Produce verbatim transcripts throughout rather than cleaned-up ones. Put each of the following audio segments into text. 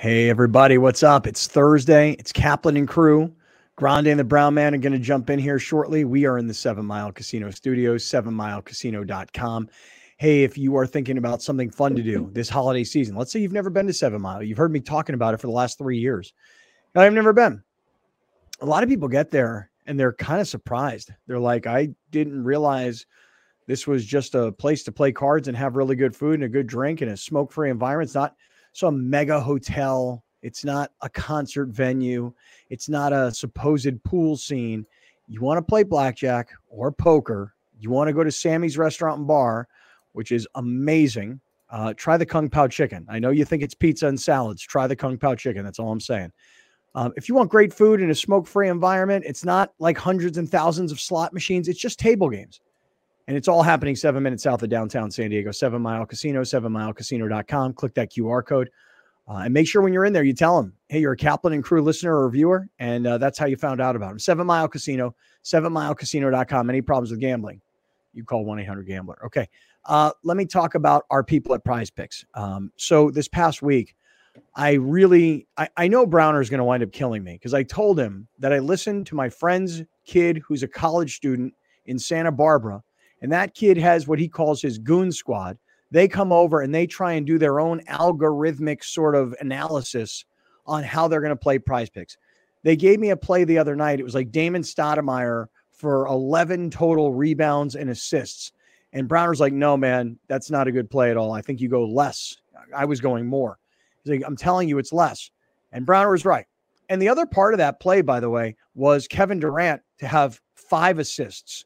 Hey, everybody, what's up? It's Thursday. It's Kaplan and Crew. Grande and the Brown Man are going to jump in here shortly. We are in the seven mile Casino Studios, seven mile casino dot com. Hey, if you are thinking about something fun to do this holiday season, let's say you've never been to seven mile. You've heard me talking about it for the last three years. I've never been. A lot of people get there and they're kind of surprised. They're like, I didn't realize this was just a place to play cards and have really good food and a good drink and a smoke-free environment. It's not some mega hotel. It's not a concert venue. It's not a supposed pool scene. You want to play blackjack or poker. You want to go to Sammy's restaurant and bar, which is amazing. Uh, try the Kung Pao chicken. I know you think it's pizza and salads. Try the Kung Pao chicken. That's all I'm saying. Um, if you want great food in a smoke-free environment, it's not like hundreds and thousands of slot machines. It's just table games. And it's all happening seven minutes south of downtown San Diego. Seven Mile Casino, seven mile casino dot com. Click that Q R code. Uh, and make sure when you're in there, you tell them, hey, you're a Kaplan and Crew listener or viewer. And uh, that's how you found out about them. Seven Mile Casino, seven mile casino dot com. Any problems with gambling, you call one eight hundred gambler. Okay. Uh, let me talk about our people at Prize Picks. Um, so this past week, I really, I, I know Browner is going to wind up killing me because I told him that I listened to my friend's kid who's a college student in Santa Barbara. And that kid has what he calls his goon squad. They come over and they try and do their own algorithmic sort of analysis on how they're going to play Prize Picks. They gave me a play the other night. It was like Damon Stoudemire for eleven total rebounds and assists. And Browner's like, no, man, that's not a good play at all. I think you go less. I was going more. He's like, I'm telling you, it's less. And Browner was right. And the other part of that play, by the way, was Kevin Durant to have five assists.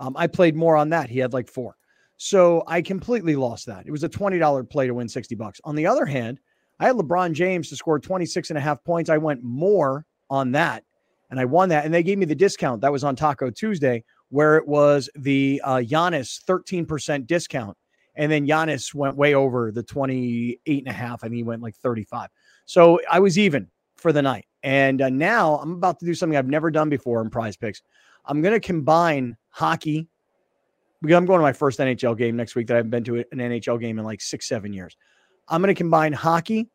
Um, I played more on that. He had like four. So I completely lost that. It was a twenty dollar play to win sixty bucks. On the other hand, I had LeBron James to score twenty-six and a half points. I went more on that and I won that. And they gave me the discount. That was on Taco Tuesday where it was the uh, Giannis thirteen percent discount. And then Giannis went way over the twenty-eight and a half. I think he went like thirty-five. So I was even for the night. And uh, now I'm about to do something I've never done before in Prize Picks. I'm going to combine hockey. I'm going to my first N H L game next week that I haven't been to an N H L game in like six, seven years. I'm going to combine hockey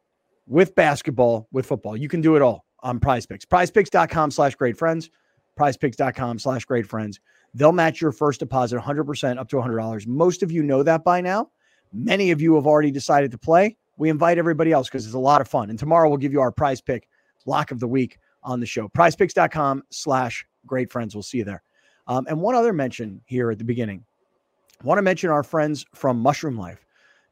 with basketball, with football. You can do it all on Prize Picks. Prize Picks dot com slash great friends. Prize Picks dot com slash great friends. They'll match your first deposit one hundred percent up to one hundred dollars. Most of you know that by now. Many of you have already decided to play. We invite everybody else because it's a lot of fun. And tomorrow we'll give you our Prize Pick lock of the week on the show. Prize Picks dot com slash great friends. We'll see you there. Um, and one other mention here at the beginning. I want to mention our friends from Mushroom Life,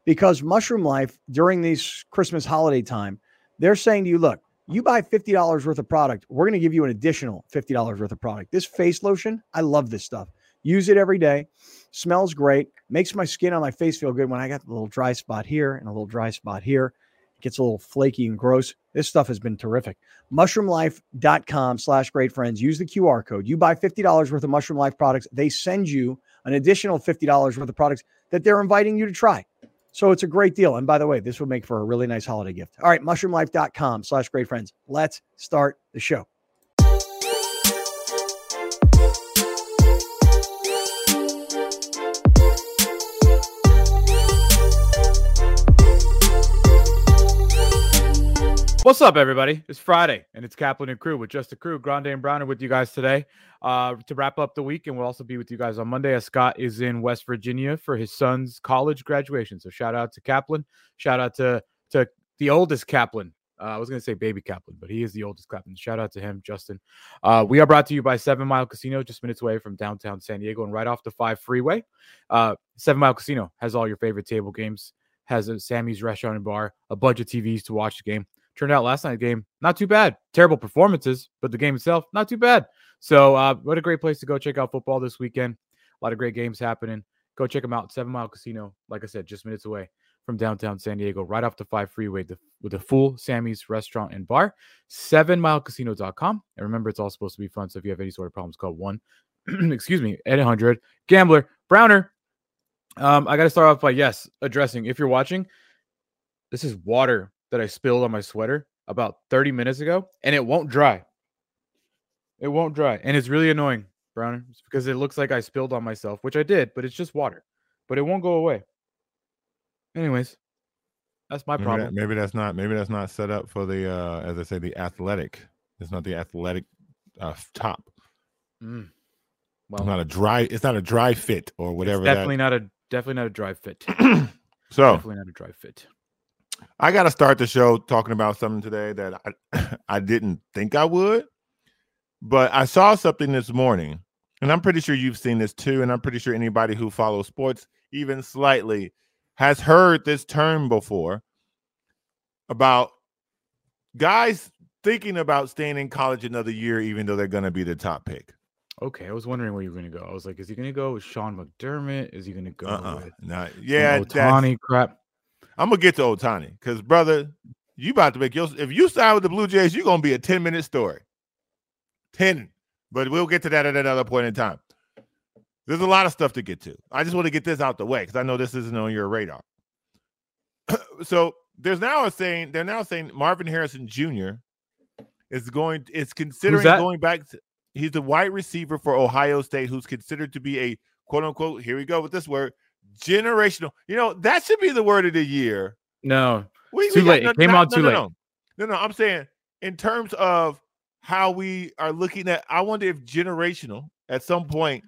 because Mushroom Life, during these Christmas holiday time, they're saying to you, look, you buy fifty dollars worth of product, we're going to give you an additional fifty dollars worth of product. This face lotion, I love this stuff. Use it every day. Smells great. Makes my skin on my face feel good when I got a little dry spot here and a little dry spot here. It gets a little flaky and gross. This stuff has been terrific. Mushroom Life dot com slash great friends. Use the Q R code. You buy fifty dollars worth of Mushroom Life products. They send you an additional fifty dollars worth of products that they're inviting you to try. So it's a great deal. And by the way, this will make for a really nice holiday gift. All right, mushroom life dot com slash great friends. Let's start the show. What's up, everybody? It's Friday, and it's Kaplan and Crew with just the crew. Grande and Browner with you guys today uh, to wrap up the week, and we'll also be with you guys on Monday as Scott is in West Virginia for his son's college graduation. So shout out to Kaplan. Shout out to, to the oldest Kaplan. Uh, I was going to say baby Kaplan, but he is the oldest Kaplan. Shout out to him, Justin. Uh, we are brought to you by seven Mile Casino, just minutes away from downtown San Diego and right off the five freeway. Uh, seven Mile Casino has all your favorite table games, has a Sammy's restaurant and bar, a bunch of T Vs to watch the game. Turned out last night's game, not too bad. Terrible performances, but the game itself, not too bad. So uh, what a great place to go check out football this weekend. A lot of great games happening. Go check them out. Seven Mile Casino, like I said, just minutes away from downtown San Diego, right off the five freeway the, with a full Sammy's restaurant and bar. seven mile casino dot com. And remember, it's all supposed to be fun. So if you have any sort of problems, call one, excuse me, eight hundred gambler. Browner, um, I got to start off by, yes, addressing, if you're watching, this is water that I spilled on my sweater about thirty minutes ago, and it won't dry. It won't dry. And it's really annoying, Browner, because it looks like I spilled on myself, which I did, but it's just water. But it won't go away. Anyways, That's my problem. Maybe, that, maybe that's not. Maybe that's not set up for the. Uh, as I say, the Athletic. It's not the Athletic uh, top. Mm. Well, it's not a dry. It's not a dry fit or whatever. It's definitely that... not a. Definitely not a dry fit. So definitely not a dry fit. I got to start the show talking about something today that I, I didn't think I would, but I saw something this morning, and I'm pretty sure you've seen this too, and I'm pretty sure anybody who follows sports even slightly has heard this term before about guys thinking about staying in college another year even though they're going to be the top pick. Okay, I was wondering where you were going to go. I was like, is he going to go with Sean McDermott? Is he going to go uh-uh, with not, yeah, Ohtani crap? I'm going to get to Ohtani because, brother, you about to make your – if you sign with the Blue Jays, you're going to be a ten-minute story. ten. But we'll get to that at another point in time. There's a lot of stuff to get to. I just want to get this out the way because I know this isn't on your radar. So there's now a saying – they're now saying Marvin Harrison Junior is going – is considering going back to – he's the wide receiver for Ohio State who's considered to be a, quote-unquote, here we go with this word, generational. You know, that should be the word of the year. No. We, too we late. Got, no, it came no, out no, too no, late. No. no, no. I'm saying in terms of how we are looking at, I wonder if generational at some point,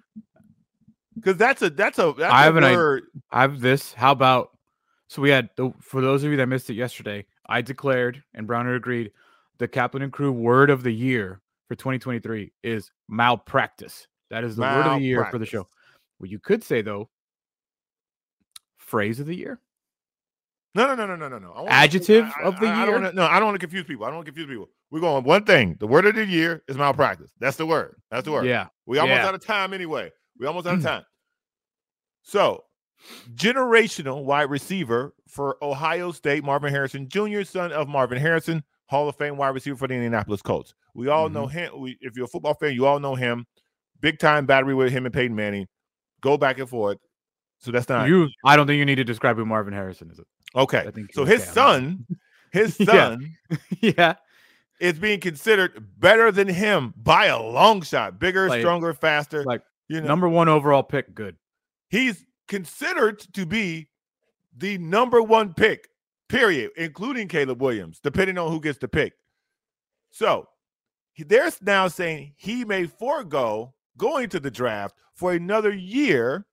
because that's a that's a that's I have a an word. I, I have this. How about, so we had, the, for those of you that missed it yesterday, I declared, and Browner agreed, the Kaplan and Crew word of the year for twenty twenty-three is malpractice. That is the malpractice. Word of the year for the show. What you could say, though, phrase of the year. No, no, no, no, no, no, no. Adjective to, I, of the I, I, year. I wanna, no, I don't want to confuse people. I don't want to confuse people. We're going one thing. The word of the year is malpractice. That's the word. That's the word. Yeah. We almost yeah. out of time anyway. We almost out of time. So, generational wide receiver for Ohio State, Marvin Harrison Junior, son of Marvin Harrison, Hall of Fame wide receiver for the Indianapolis Colts. We all mm-hmm. know him. We, if you're a football fan, you all know him. Big time battery with him and Peyton Manning. Go back and forth. So that's not you. I don't think you need to describe who Marvin Harrison is. Okay. I think so his can. son, his son, yeah. yeah, is being considered better than him by a long shot. Bigger, like, stronger, faster. Like you know. Number one overall pick. Good. He's considered to be the number one pick. Period, including Caleb Williams, depending on who gets the pick. So they're now saying he may forego going to the draft for another year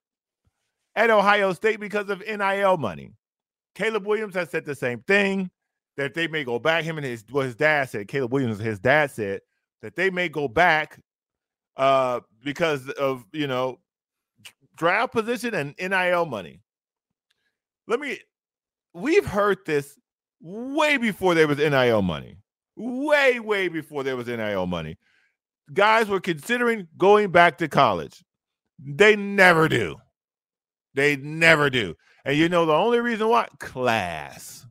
at Ohio State because of N I L money. Caleb Williams has said the same thing, that they may go back. Him and his, well, his dad said, Caleb Williams, his dad said, that they may go back uh, because of, you know, draft position and N I L money. Let me... We've heard this way before there was N I L money. Way, way before there was N I L money. Guys were considering going back to college. They never do. They never do. And you know the only reason why? Class.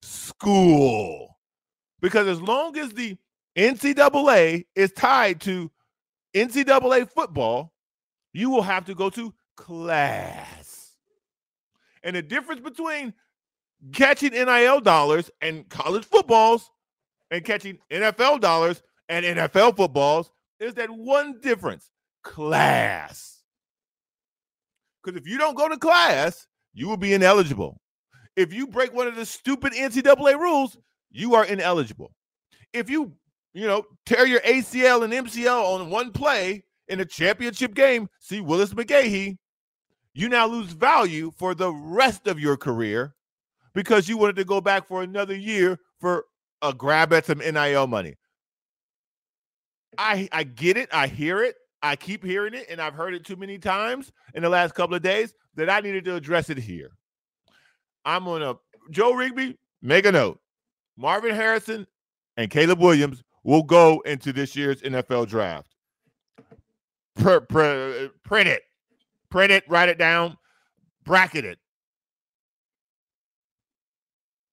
School. Because as long as the N C double A is tied to N C double A football, you will have to go to class. And the difference between catching N I L dollars and college footballs and catching N F L dollars and N F L footballs is that one difference, class. Because if you don't go to class, you will be ineligible. If you break one of the stupid N C double A rules, you are ineligible. If you, you know, tear your A C L and M C L on one play in a championship game, see Willis McGahee, you now lose value for the rest of your career because you wanted to go back for another year for a grab at some N I L money. I I get it. I hear it. I keep hearing it, and I've heard it too many times in the last couple of days that I needed to address it here. I'm going to – Joe Rigby, make a note. Marvin Harrison and Caleb Williams will go into this year's N F L draft. Pr- pr- print it. Print it, write it down, bracket it.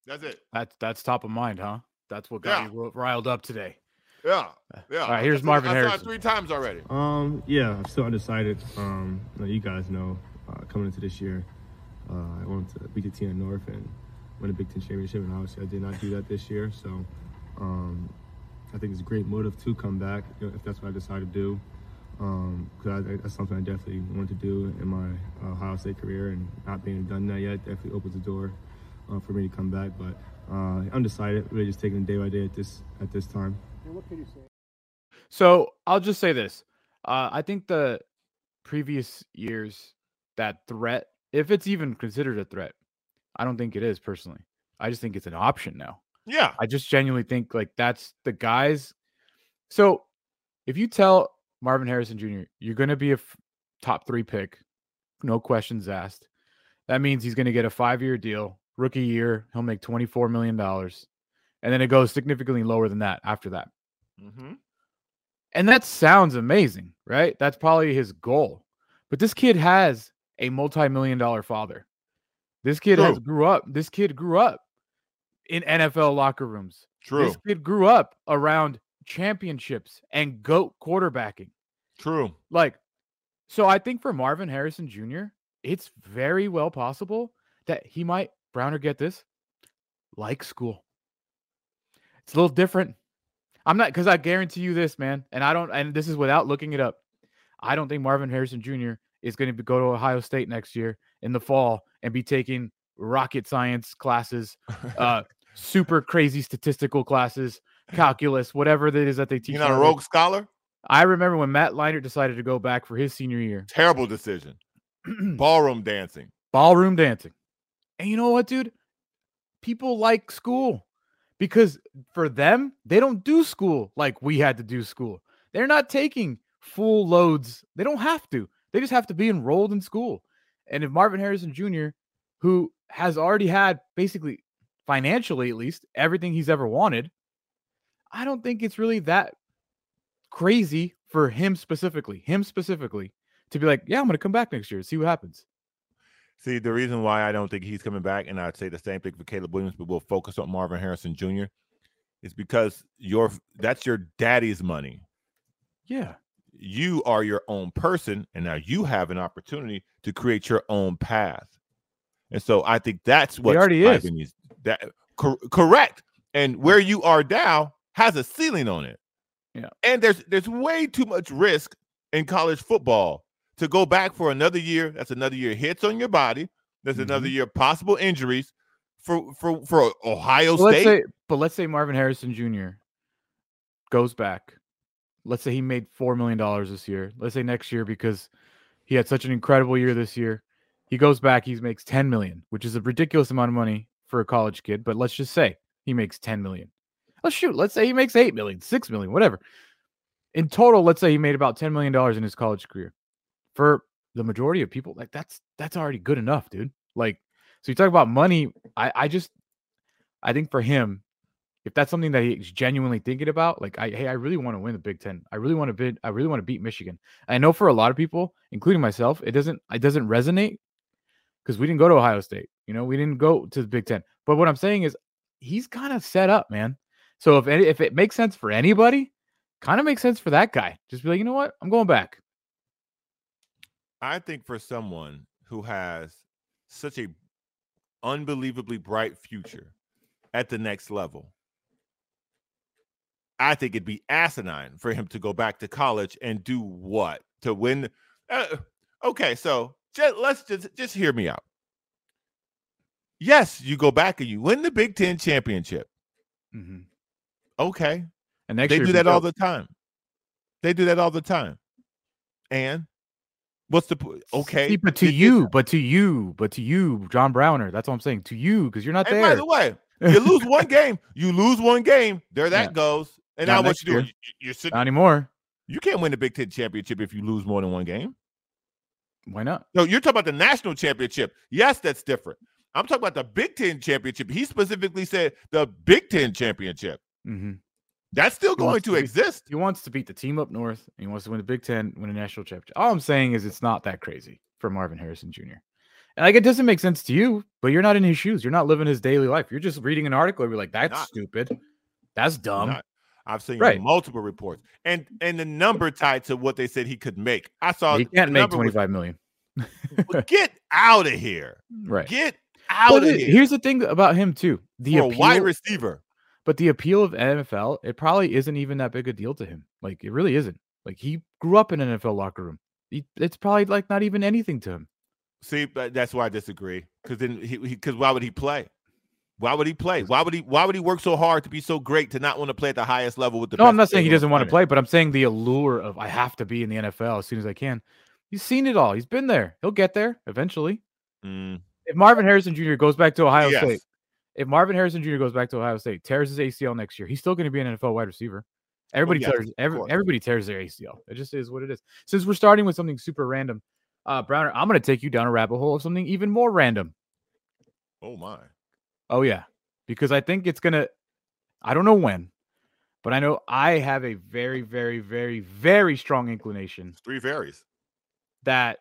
That's it. That's that's top of mind, huh? That's what got yeah. you riled up today. Yeah, yeah. All right, here's Marvin I, I Harrison. I saw it three times already. Um, yeah, I'm still undecided. Um, you guys know, uh, coming into this year, uh, I wanted to beat the team North and win a Big Ten championship, and obviously I did not do that this year. So, um, I think it's a great motive to come back if that's what I decide to do. Um, because that's something I definitely wanted to do in my uh, Ohio State career, and not being done that yet definitely opens the door uh, for me to come back, but uh, undecided. Really just taking it day by day at this at this time. And what can you say? So I'll just say this. Uh, I think the previous years, that threat, if it's even considered a threat, I don't think it is personally. I just think it's an option now. Yeah. I just genuinely think like that's the guys. So if you tell Marvin Harrison Junior, you're going to be a f- top three pick, no questions asked. That means he's going to get a five-year deal, rookie year. He'll make twenty-four million dollars. And then it goes significantly lower than that after that. Mm-hmm. And that sounds amazing, right? That's probably his goal. But this kid has a multi-million dollar father. This kid True. has grew up. This kid grew up in N F L locker rooms. True. This kid grew up around championships and GOAT quarterbacking. True. Like, so I think for Marvin Harrison Junior, it's very well possible that he might, Browner, get this, like school. It's a little different. I'm not, because I guarantee you this, man, and I don't, and this is without looking it up. I don't think Marvin Harrison Junior is going to go to Ohio State next year in the fall and be taking rocket science classes, uh, super crazy statistical classes, calculus, whatever it is that they teach. You're not a rogue scholar? I remember when Matt Leinart decided to go back for his senior year. Terrible decision. Ballroom dancing. Ballroom dancing. And you know what, dude? People like school. Because for them, they don't do school like we had to do school. They're not taking full loads. They don't have to. They just have to be enrolled in school. And if Marvin Harrison Junior, who has already had basically financially at least everything he's ever wanted, I don't think it's really that crazy for him specifically, him specifically, to be like, yeah, I'm going to come back next year and see what happens. See, the reason why I don't think he's coming back, and I'd say the same thing for Caleb Williams, but we'll focus on Marvin Harrison Junior, is because your that's your daddy's money. Yeah. You are your own person, and now you have an opportunity to create your own path. And so I think that's what already is. Is that, cor- correct. And where you are now has a ceiling on it. Yeah. And there's there's way too much risk in college football. To go back for another year, that's another year hits on your body. That's mm-hmm. another year possible injuries for for, for Ohio well, State. Let's say, but let's say Marvin Harrison Junior goes back. Let's say he made four million dollars this year. Let's say next year, because he had such an incredible year this year, he goes back, he makes ten million dollars, which is a ridiculous amount of money for a college kid. But let's just say he makes ten million dollars. Oh, shoot, let's say he makes eight million dollars, six million dollars, whatever. In total, let's say he made about ten million dollars in his college career. For the majority of people, like that's that's already good enough, dude. Like, so you talk about money. I, I just I think for him, if that's something that he's genuinely thinking about, like I hey, I really want to win the Big Ten. I really want to bid, I really want to beat Michigan. I know for a lot of people, including myself, it doesn't it doesn't resonate because we didn't go to Ohio State, you know, we didn't go to the Big Ten. But what I'm saying is he's kind of set up, man. So if any, if it makes sense for anybody, kind of makes sense for that guy. Just be like, you know what? I'm going back. I think for someone who has such a unbelievably bright future at the next level, I think it'd be asinine for him to go back to college and do what? To win? Uh, okay, so just, let's just, just hear me out. Yes, you go back and you win the Big Ten championship. Mm-hmm. Okay. And next they year do that all the time. They do that all the time. And? What's the point? Okay, See, but to it, you, it, but to you, but to you, John Browner. That's what I'm saying to you because you're not and there. By the way, you lose one game, you lose one game. There that yeah. goes. And not now what you do? You, you're sitting. Not anymore. You can't win the Big Ten championship if you lose more than one game. Why not? No, you're talking about the national championship. Yes, that's different. I'm talking about the Big Ten championship. He specifically said the Big Ten championship. Mm-hmm. That's still going to, to exist. He wants to beat the team up north. And he wants to win the Big Ten, win a national championship. All I'm saying is it's not that crazy for Marvin Harrison Junior And like it doesn't make sense to you, but you're not in his shoes. You're not living his daily life. You're just reading an article and you're like, that's not, stupid. That's dumb. Not. I've seen right. multiple reports. And and the number tied to what they said he could make. I saw he can't make twenty-five million dollars. Get out of here. Right. Get out well, of here. Here's the thing about him, too. The appeal, a wide receiver. But the appeal of N F L, it probably isn't even that big a deal to him. Like, it really isn't. Like, he grew up in an N F L locker room. He, it's probably, like, not even anything to him. See, but that's why I disagree. Because then he, because why would he play? Why would he play? Why would he? Why would he work so hard to be so great to not want to play at the highest level with the? No, I'm not saying he doesn't want to play, but I'm saying the allure of I have to be in the N F L as soon as I can. He's seen it all. He's been there. He'll get there eventually. Mm. If Marvin Harrison Junior goes back to Ohio yes. State, if Marvin Harrison Junior goes back to Ohio State, tears his A C L next year, he's still going to be an N F L wide receiver. Everybody well, yes, tears. Every, everybody tears their A C L. It just is what it is. Since we're starting with something super random, uh, Browner, I'm going to take you down a rabbit hole of something even more random. Oh my. Oh, yeah, because I think it's going to – I don't know when, but I know I have a very, very, very, very strong inclination. Three varies. That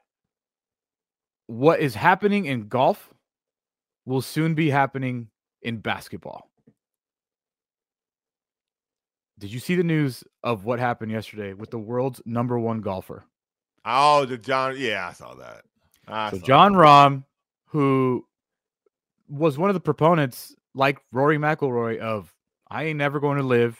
what is happening in golf will soon be happening in basketball. Did you see the news of what happened yesterday with the world's number one golfer? Oh, the John – yeah, I saw that. I so saw John that. Rahm, who – was one of the proponents, like Rory McIlroy, of I ain't never going to live.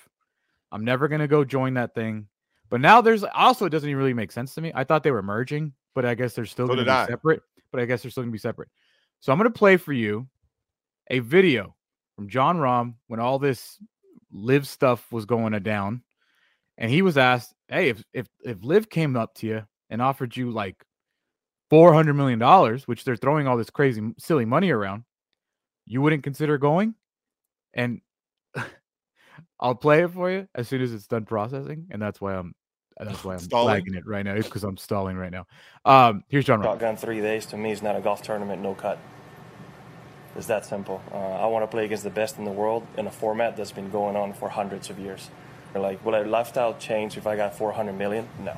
I'm never going to go join that thing. But now there's also, it doesn't even really make sense to me. I thought they were merging, but I guess they're still so going to be separate. But I guess they're still going to be separate. So I'm going to play for you a video from John Rahm when all this live stuff was going down. And he was asked, hey, if, if, if live came up to you and offered you like four hundred million dollars, which they're throwing all this crazy, silly money around, you wouldn't consider going? And I'll play it for you as soon as it's done processing, and that's why I'm that's why I'm lagging it right now. It's because I'm stalling right now. Um, here's John. Shotgun three days to me is not a golf tournament, no cut. It's that simple. Uh, I want to play against the best in the world in a format that's been going on for hundreds of years. You're like, will our lifestyle change if I got four hundred million? No,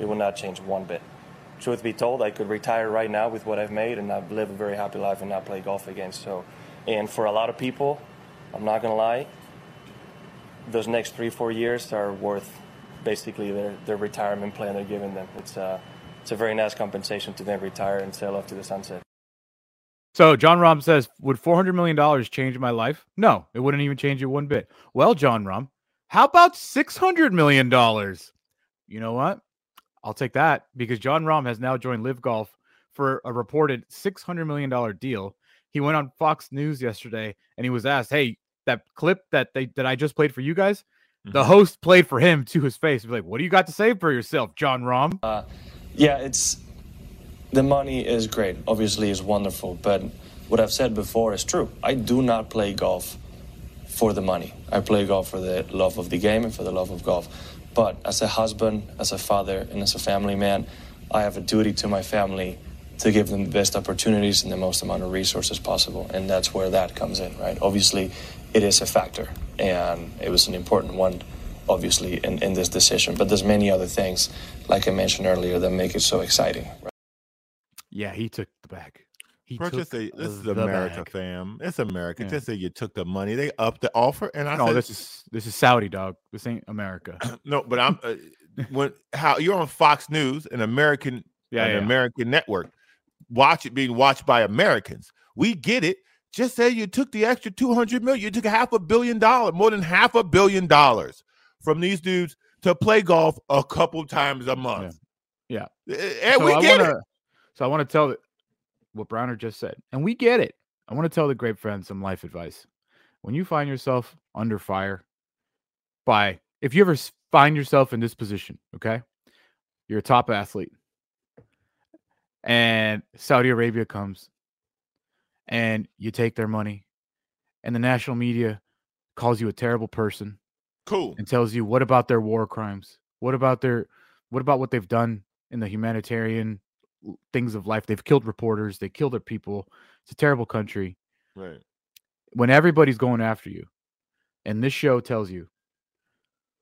it will not change one bit. Truth be told, I could retire right now with what I've made and I've lived a very happy life and not play golf again. So, and for a lot of people, I'm not going to lie, those next three, four years are worth basically their, their retirement plan they're giving them. It's a, it's a very nice compensation to then retire and sail off to the sunset. So John Rahm says, would four hundred million dollars change my life? No, it wouldn't even change it one bit. Well, John Rahm, how about six hundred million dollars? You know what? I'll take that, because John Rahm has now joined Live Golf for a reported six hundred million dollars deal. He went on Fox News yesterday and he was asked, hey, that clip that they that I just played for you guys, mm-hmm. the host played for him to his face. He'd be like, what do you got to say for yourself, John Rahm? Uh, yeah, it's the money is great. Obviously, it's wonderful. But what I've said before is true. I do not play golf for the money. I play golf for the love of the game and for the love of golf. But as a husband, as a father, and as a family man, I have a duty to my family to give them the best opportunities and the most amount of resources possible. And that's where that comes in, right? Obviously, it is a factor, and it was an important one, obviously, in, in this decision. But there's many other things, like I mentioned earlier, that make it so exciting. Right? Yeah, he took the bag. He Purchase a, this is America, bag. Fam. It's America. Yeah. Just say you took the money. They upped the offer, and I no, said, this is this is Saudi, dog. This ain't America. No, but I'm uh, when how you're on Fox News, an American, yeah, an yeah. American network. Watch it being watched by Americans. We get it. Just say you took the extra two hundred million. You took half a billion dollars, more than half a billion dollars from these dudes to play golf a couple times a month. Yeah, yeah. and so we I get wanna, it. So I want to tell that. What Browner just said, and we get it. I want to tell the great friend some life advice. When you find yourself under fire, by if you ever find yourself in this position, okay, you're a top athlete, and Saudi Arabia comes, and you take their money, and the national media calls you a terrible person, cool, and tells you what about their war crimes, what about their, what about what they've done in the humanitarian things of life. They've killed reporters, they killed their people. It's a terrible country. Right. When everybody's going after you, and this show tells you,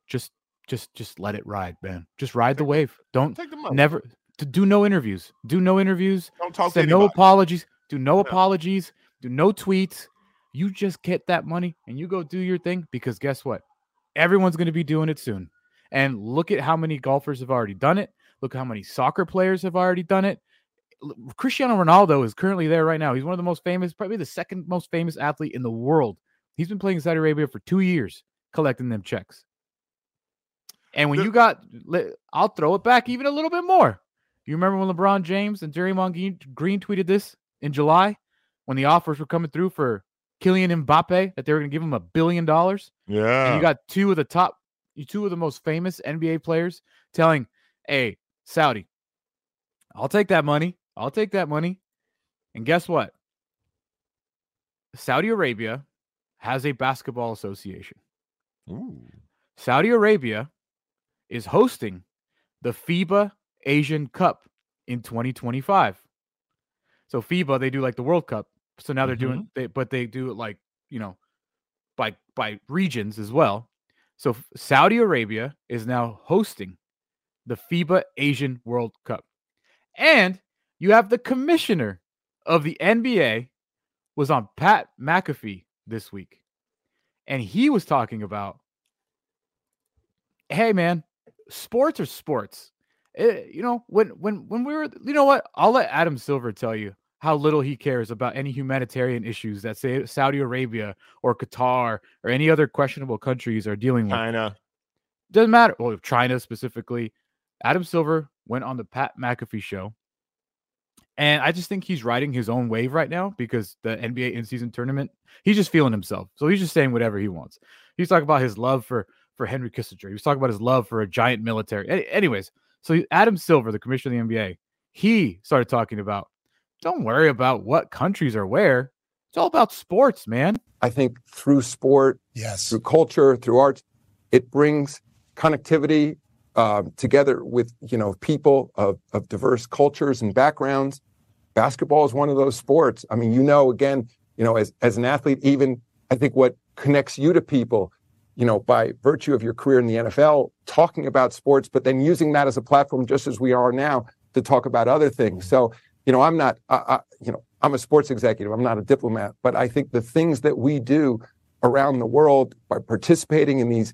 just just just let it ride, man. Just ride take, the wave. Don't take them up. Never to do no interviews. Do no interviews. Don't talk to anybody. No apologies. Do no yeah. apologies. Do no tweets. You just get that money and you go do your thing, because guess what? Everyone's going to be doing it soon. And look at how many golfers have already done it. Look how many soccer players have already done it. Cristiano Ronaldo is currently there right now. He's one of the most famous, probably the second most famous athlete in the world. He's been playing in Saudi Arabia for two years, collecting them checks. And when you got, I'll throw it back even a little bit more. You remember when LeBron James and Draymond Green tweeted this in July when the offers were coming through for Kylian Mbappe, that they were going to give him a billion dollars. Yeah. And you got two of the top, two of the most famous N B A players telling, hey, Saudi, I'll take that money. I'll take that money. And guess what? Saudi Arabia has a basketball association. Ooh. Saudi Arabia is hosting the FIBA Asian Cup in twenty twenty-five. So FIBA, they do like the World Cup. So now they're mm-hmm. doing, they, but they do it like, you know, by by regions as well. So Saudi Arabia is now hosting the FIBA Asian World Cup. And you have the commissioner of the N B A was on Pat McAfee this week. And he was talking about, hey, man, sports are sports. It, you know, when when when we were, you know what? I'll let Adam Silver tell you how little he cares about any humanitarian issues that say Saudi Arabia or Qatar or any other questionable countries are dealing with. China. Doesn't matter. Well, China specifically. Adam Silver went on the Pat McAfee show. And I just think he's riding his own wave right now because the N B A in-season tournament, he's just feeling himself. So he's just saying whatever he wants. He's talking about his love for, for Henry Kissinger. He was talking about his love for a giant military. Anyways, so Adam Silver, the commissioner of the N B A, he started talking about, don't worry about what countries are where. It's all about sports, man. I think through sport, yes, through culture, through art, it brings connectivity uh, together with, you know, people of, of diverse cultures and backgrounds. Basketball is one of those sports. I mean, you know, again, you know, as, as an athlete, even I think what connects you to people, you know, by virtue of your career in the N F L, talking about sports, but then using that as a platform, just as we are now, to talk about other things. So, you know, I'm not, I, I, you know, I'm a sports executive. I'm not a diplomat, but I think the things that we do around the world by participating in these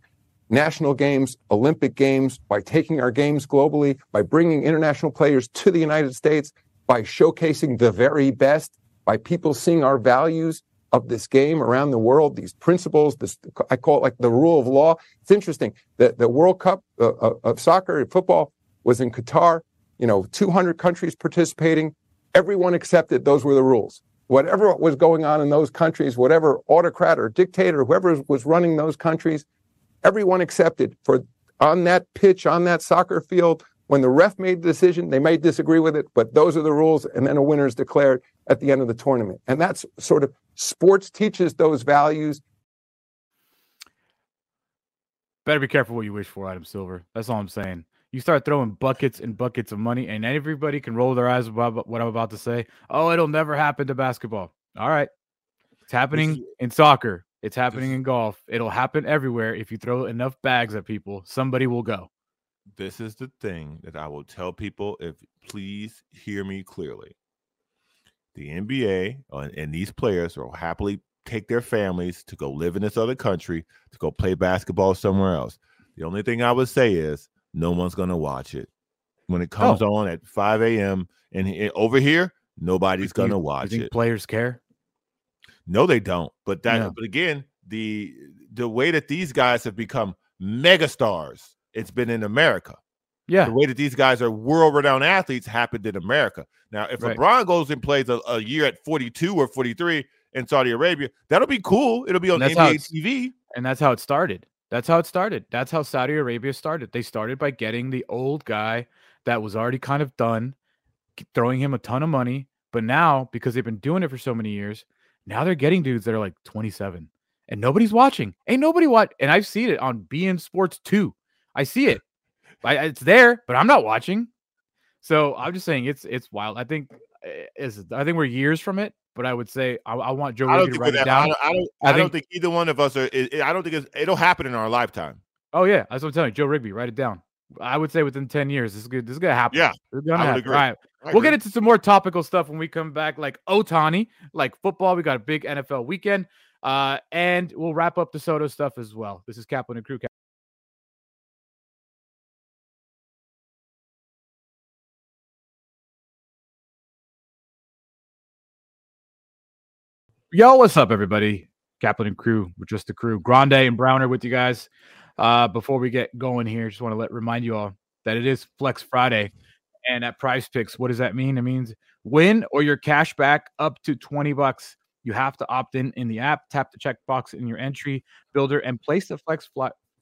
national games, Olympic games, by taking our games globally, by bringing international players to the United States, by showcasing the very best, by people seeing our values of this game around the world, these principles, this, I call it like the rule of law. It's interesting that the World Cup uh, of soccer and football was in Qatar, you know, two hundred countries participating. Everyone accepted those were the rules. Whatever was going on in those countries, whatever autocrat or dictator, whoever was running those countries, everyone accepted for on that pitch, on that soccer field. When the ref made the decision, they may disagree with it, but those are the rules, and then a winner is declared at the end of the tournament. And that's sort of sports teaches those values. Better be careful what you wish for, Adam Silver. That's all I'm saying. You start throwing buckets and buckets of money, and everybody can roll their eyes about what I'm about to say. Oh, it'll never happen to basketball. All right. It's happening in soccer. It's happening in golf. It'll happen everywhere. If you throw enough bags at people, somebody will go. This is the thing that I will tell people, if please hear me clearly. The N B A and these players will happily take their families to go live in this other country, to go play basketball somewhere else. The only thing I would say is no one's going to watch it. When it comes oh. on at five a.m. and over here, nobody's going to watch you think it. Players care? No, they don't. But that, no. but again, the the way that these guys have become megastars, it's been in America. Yeah. The way that these guys are world-renowned athletes happened in America. Now, if right. LeBron goes and plays a, a year at forty-two or forty-three in Saudi Arabia, that'll be cool. It'll be on N B A T V. And that's how it started. That's how it started. That's how Saudi Arabia started. They started by getting the old guy that was already kind of done, throwing him a ton of money. But now, because they've been doing it for so many years, now they're getting dudes that are like twenty-seven. And nobody's watching. Ain't nobody watch. And I've seen it on B N Sports two. I see it. I, it's there, but I'm not watching. So I'm just saying it's it's wild. I think is I think we're years from it, but I would say I, I want Joe Rigby to write it down. I don't, I don't, I I think, don't think either one of us are. It, I don't think it's, it'll happen in our lifetime. Oh yeah, that's what I'm telling you. Joe Rigby, write it down. I would say within ten years, this is good. This is gonna happen. Yeah, gonna I would happen. Agree. All right, I we'll agree. Get into some more topical stuff when we come back, like Ohtani, like football. We got a big N F L weekend, uh, and we'll wrap up the Soto stuff as well. This is Kaplan and Crew. Yo, what's up, everybody? Kaplan and Crew, we're just the crew. Grande and Browner with you guys. Uh, before we get going here, just want to let remind you all that it is Flex Friday. And at Prize Picks, what does that mean? It means win or your cash back up to twenty bucks You have to opt in in the app, tap the checkbox in your entry builder, and place the flex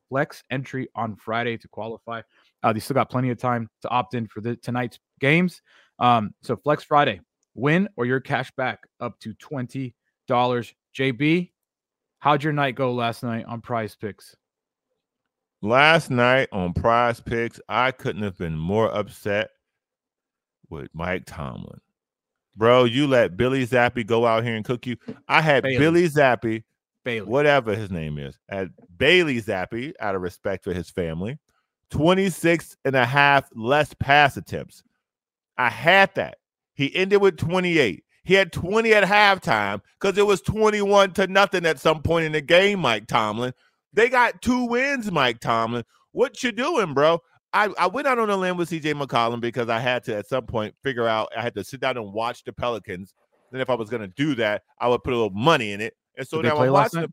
flex entry on Friday to qualify. Uh, they still got plenty of time to opt in for the tonight's games. Um, so Flex Friday, win or your cash back up to twenty dollars. J B, how'd your night go last night on Prize Picks? Last night on Prize Picks, I couldn't have been more upset with Mike Tomlin. Bro, you let Billy Zappi go out here and cook you. I had Bailey. Billy Zappi, Bailey. whatever his name is, at Bailey Zappi, out of respect for his family, twenty-six and a half less pass attempts. I had that. He ended with twenty-eight. He had twenty at halftime because it was twenty-one to nothing at some point in the game, Mike Tomlin. They got two wins, Mike Tomlin. What you doing, bro? I, I went out on a limb with C J McCollum because I had to, at some point, figure out, I had to sit down and watch the Pelicans. Then if I was going to do that, I would put a little money in it. And so now I'm watching them.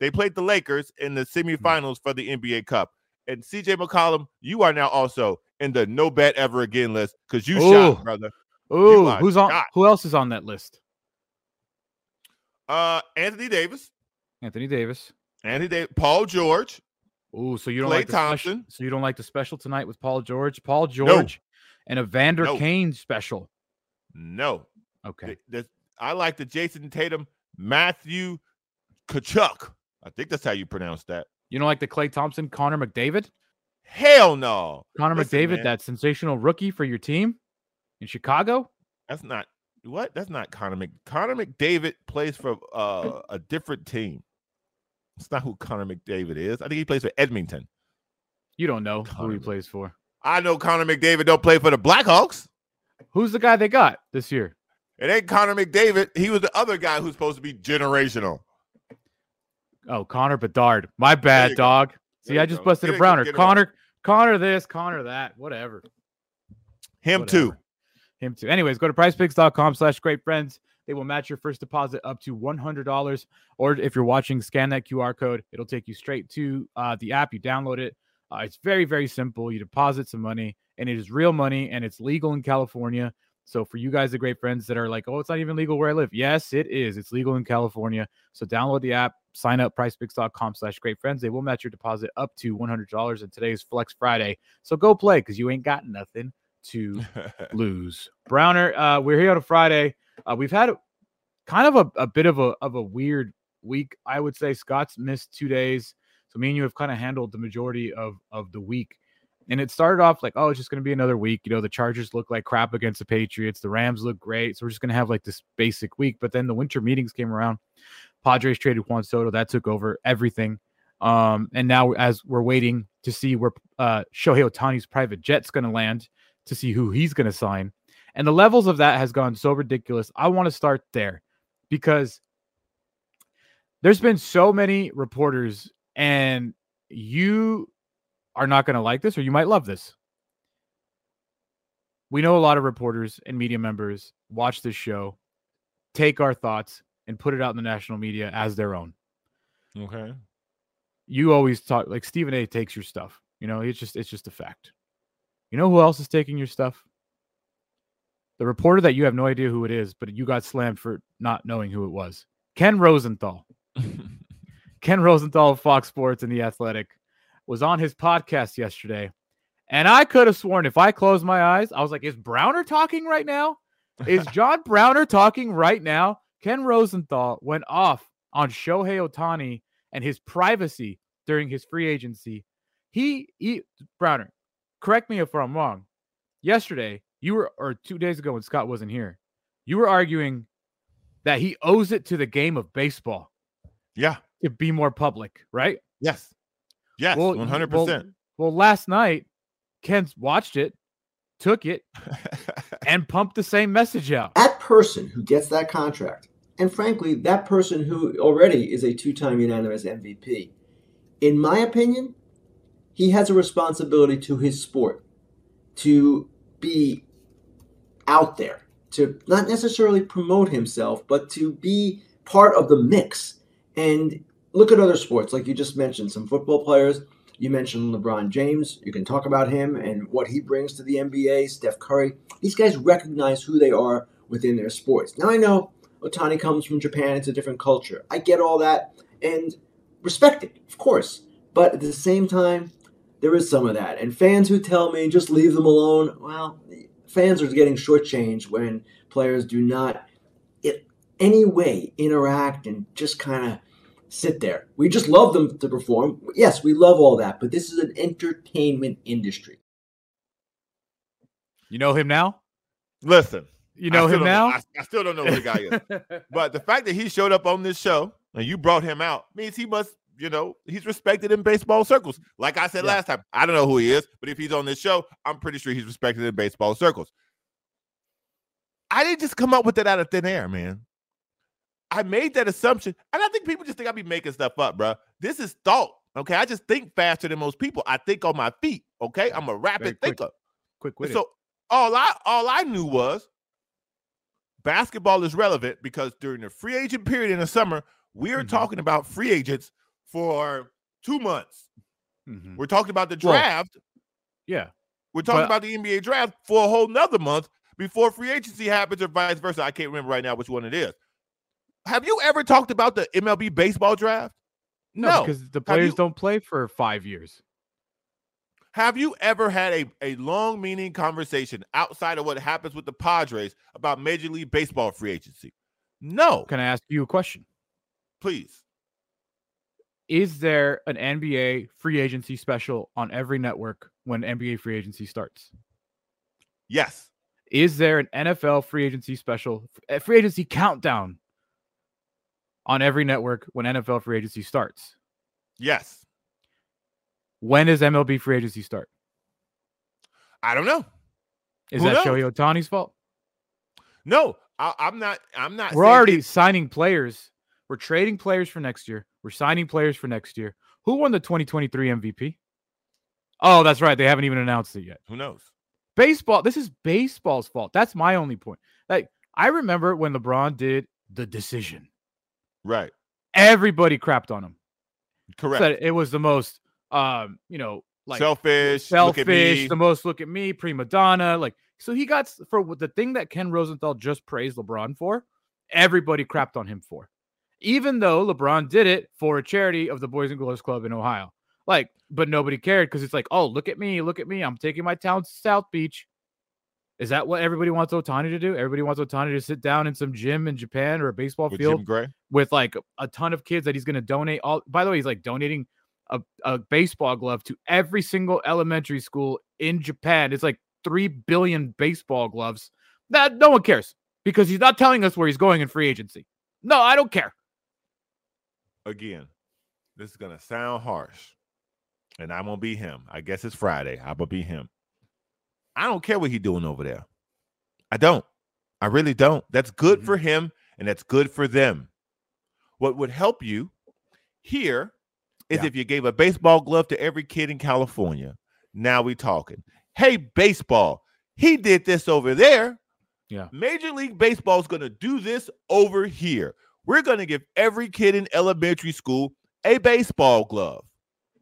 They played the Lakers in the semifinals for the N B A Cup. And C J McCollum, you are now also in the no bet ever again list because you Ooh. shot, brother. Ooh, who's on? Shot. Who else is on that list? Uh, Anthony Davis. Anthony Davis. Anthony Davis. Paul George. Ooh, so you don't Clay like the Thompson. Special, so you don't like the special tonight with Paul George. Paul George no. and a Vander no. Kane special. No. Okay. The, the, I like the Jason Tatum, Matthew Tkachuk. I think that's how you pronounce that. You don't like the Klay Thompson, Connor McDavid? Hell no. Connor Listen, McDavid, man. That sensational rookie for your team in Chicago? That's not what? That's not Connor Mc Connor McDavid plays for uh, a different team. It's not who Connor McDavid is. I think he plays for Edmonton. You don't know Connor who he plays for. I know Connor McDavid don't play for the Blackhawks. Who's the guy they got this year? It ain't Connor McDavid. He was the other guy who's supposed to be generational. Oh, Connor Bedard. My bad, dog. Go. See, there I just go. busted get a browner. Connor, Connor this, Connor that, whatever. Him whatever. too. Him too. Anyways, go to pricepicks dot com slash great friends. They will match your first deposit up to one hundred dollars. Or if you're watching, scan that Q R code. It'll take you straight to uh, the app. You download it. Uh, it's very, very simple. You deposit some money, and it is real money, and it's legal in California. So for you guys, the great friends that are like, oh, it's not even legal where I live. Yes, it is. It's legal in California. So download the app. Sign up, pricepicks dot com slash great friends. They will match your deposit up to one hundred dollars. And today is Flex Friday. So go play because you ain't got nothing to lose. Browner, uh, we're here on a Friday. Uh, we've had a, kind of a, a bit of a of a weird week, I would say. Scott's missed two days, so me and you have kind of handled the majority of of the week. And it started off like, oh, it's just going to be another week. You know, the Chargers look like crap against the Patriots. The Rams look great, so we're just going to have like this basic week. But then the winter meetings came around. Padres traded Juan Soto. That took over everything. Um, and now as we're waiting to see where uh, Shohei Ohtani's private jet's going to land, to see who he's going to sign. And the levels of that has gone so ridiculous. I want to start there because there's been so many reporters, and you are not going to like this, or you might love this. We know a lot of reporters and media members watch this show, take our thoughts, and put it out in the national media as their own. Okay. You always talk, like Stephen A. takes your stuff. You know, it's just it's just a fact. You know who else is taking your stuff? The reporter that you have no idea who it is, but you got slammed for not knowing who it was. Ken Rosenthal. Ken Rosenthal of Fox Sports and The Athletic was on his podcast yesterday. And I could have sworn if I closed my eyes, I was like, is Browner talking right now? Is John Browner talking right now? Ken Rosenthal went off on Shohei Ohtani and his privacy during his free agency. He, he Browner, correct me if I'm wrong. Yesterday, You were, or two days ago when Scott wasn't here, you were arguing that he owes it to the game of baseball. Yeah. To be more public, right? Yes. Yes, well, one hundred percent. Well, well, last night, Ken watched it, took it, and pumped the same message out. That person who gets that contract, and frankly, that person who already is a two-time unanimous M V P, in my opinion, he has a responsibility to his sport to be out there, to not necessarily promote himself, but to be part of the mix. And look at other sports, like you just mentioned, some football players. You mentioned LeBron James. You can talk about him and what he brings to the N B A, Steph Curry. These guys recognize who they are within their sports. Now I know, Ohtani comes from Japan. It's a different culture. I get all that and respect it, of course. But at the same time, there is some of that. And fans who tell me, just leave them alone, well, fans are getting shortchanged when players do not in any way interact and just kind of sit there. We just love them to perform. Yes, we love all that, but this is an entertainment industry. You know him now? Listen. You know him now? I, I still don't know who the guy is. But the fact that he showed up on this show and you brought him out means he must, you know, he's respected in baseball circles. Like I said yeah. last time, I don't know who he is, but if he's on this show, I'm pretty sure he's respected in baseball circles. I didn't just come up with that out of thin air, man. I made that assumption, and I think people just think I be making stuff up, bro. This is thought, okay? I just think faster than most people. I think on my feet, okay? I'm a rapid quick, thinker. Quick, quick. So all I all I knew was basketball is relevant because during the free agent period in the summer, we are mm-hmm. talking about free agents for two months. Mm-hmm. We're talking about the draft. Well, yeah. We're talking but, about the N B A draft for a whole nother month before free agency happens or vice versa. I can't remember right now which one it is. Have you ever talked about the M L B baseball draft? No, no. Because the players you, don't play for five years. Have you ever had a, a long, meaning conversation outside of what happens with the Padres about Major League Baseball free agency? No. Can I ask you a question? Please. Is there an N B A free agency special on every network when N B A free agency starts? Yes. Is there an N F L free agency special, free agency countdown on every network when N F L free agency starts? Yes. When does M L B free agency start? I don't know. Is Who that knows? Shohei Ohtani's fault? No, I, I'm not. I'm not. We're already that. signing players. We're trading players for next year. We're signing players for next year. Who won the twenty twenty-three M V P? Oh, that's right. They haven't even announced it yet. Who knows? Baseball. This is baseball's fault. That's my only point. Like, I remember when LeBron did the decision. Right. Everybody crapped on him. Correct. Said it was the most, um, you know, like selfish, selfish, look at me. the most look at me, prima donna. Like, so he got for the thing that Ken Rosenthal just praised LeBron for, everybody crapped on him for, even though LeBron did it for a charity of the Boys and Girls Club in Ohio. Like, but nobody cared because it's like, oh, look at me, look at me. I'm taking my town to South Beach. Is that what everybody wants Ohtani to do? Everybody wants Ohtani to sit down in some gym in Japan or a baseball with field with like a ton of kids that he's going to donate. All by the way, he's like donating a, a baseball glove to every single elementary school in Japan. It's like three billion baseball gloves that no one cares because he's not telling us where he's going in free agency. No, I don't care. Again, this is going to sound harsh, and I'm going to be him. I guess it's Friday. I'm going to be him. I don't care what he's doing over there. I don't. I really don't. That's good mm-hmm. for him, and that's good for them. What would help you here is yeah. if you gave a baseball glove to every kid in California. Now we talking. Hey, baseball, he did this over there. Yeah. Major League Baseball is going to do this over here. We're going to give every kid in elementary school a baseball glove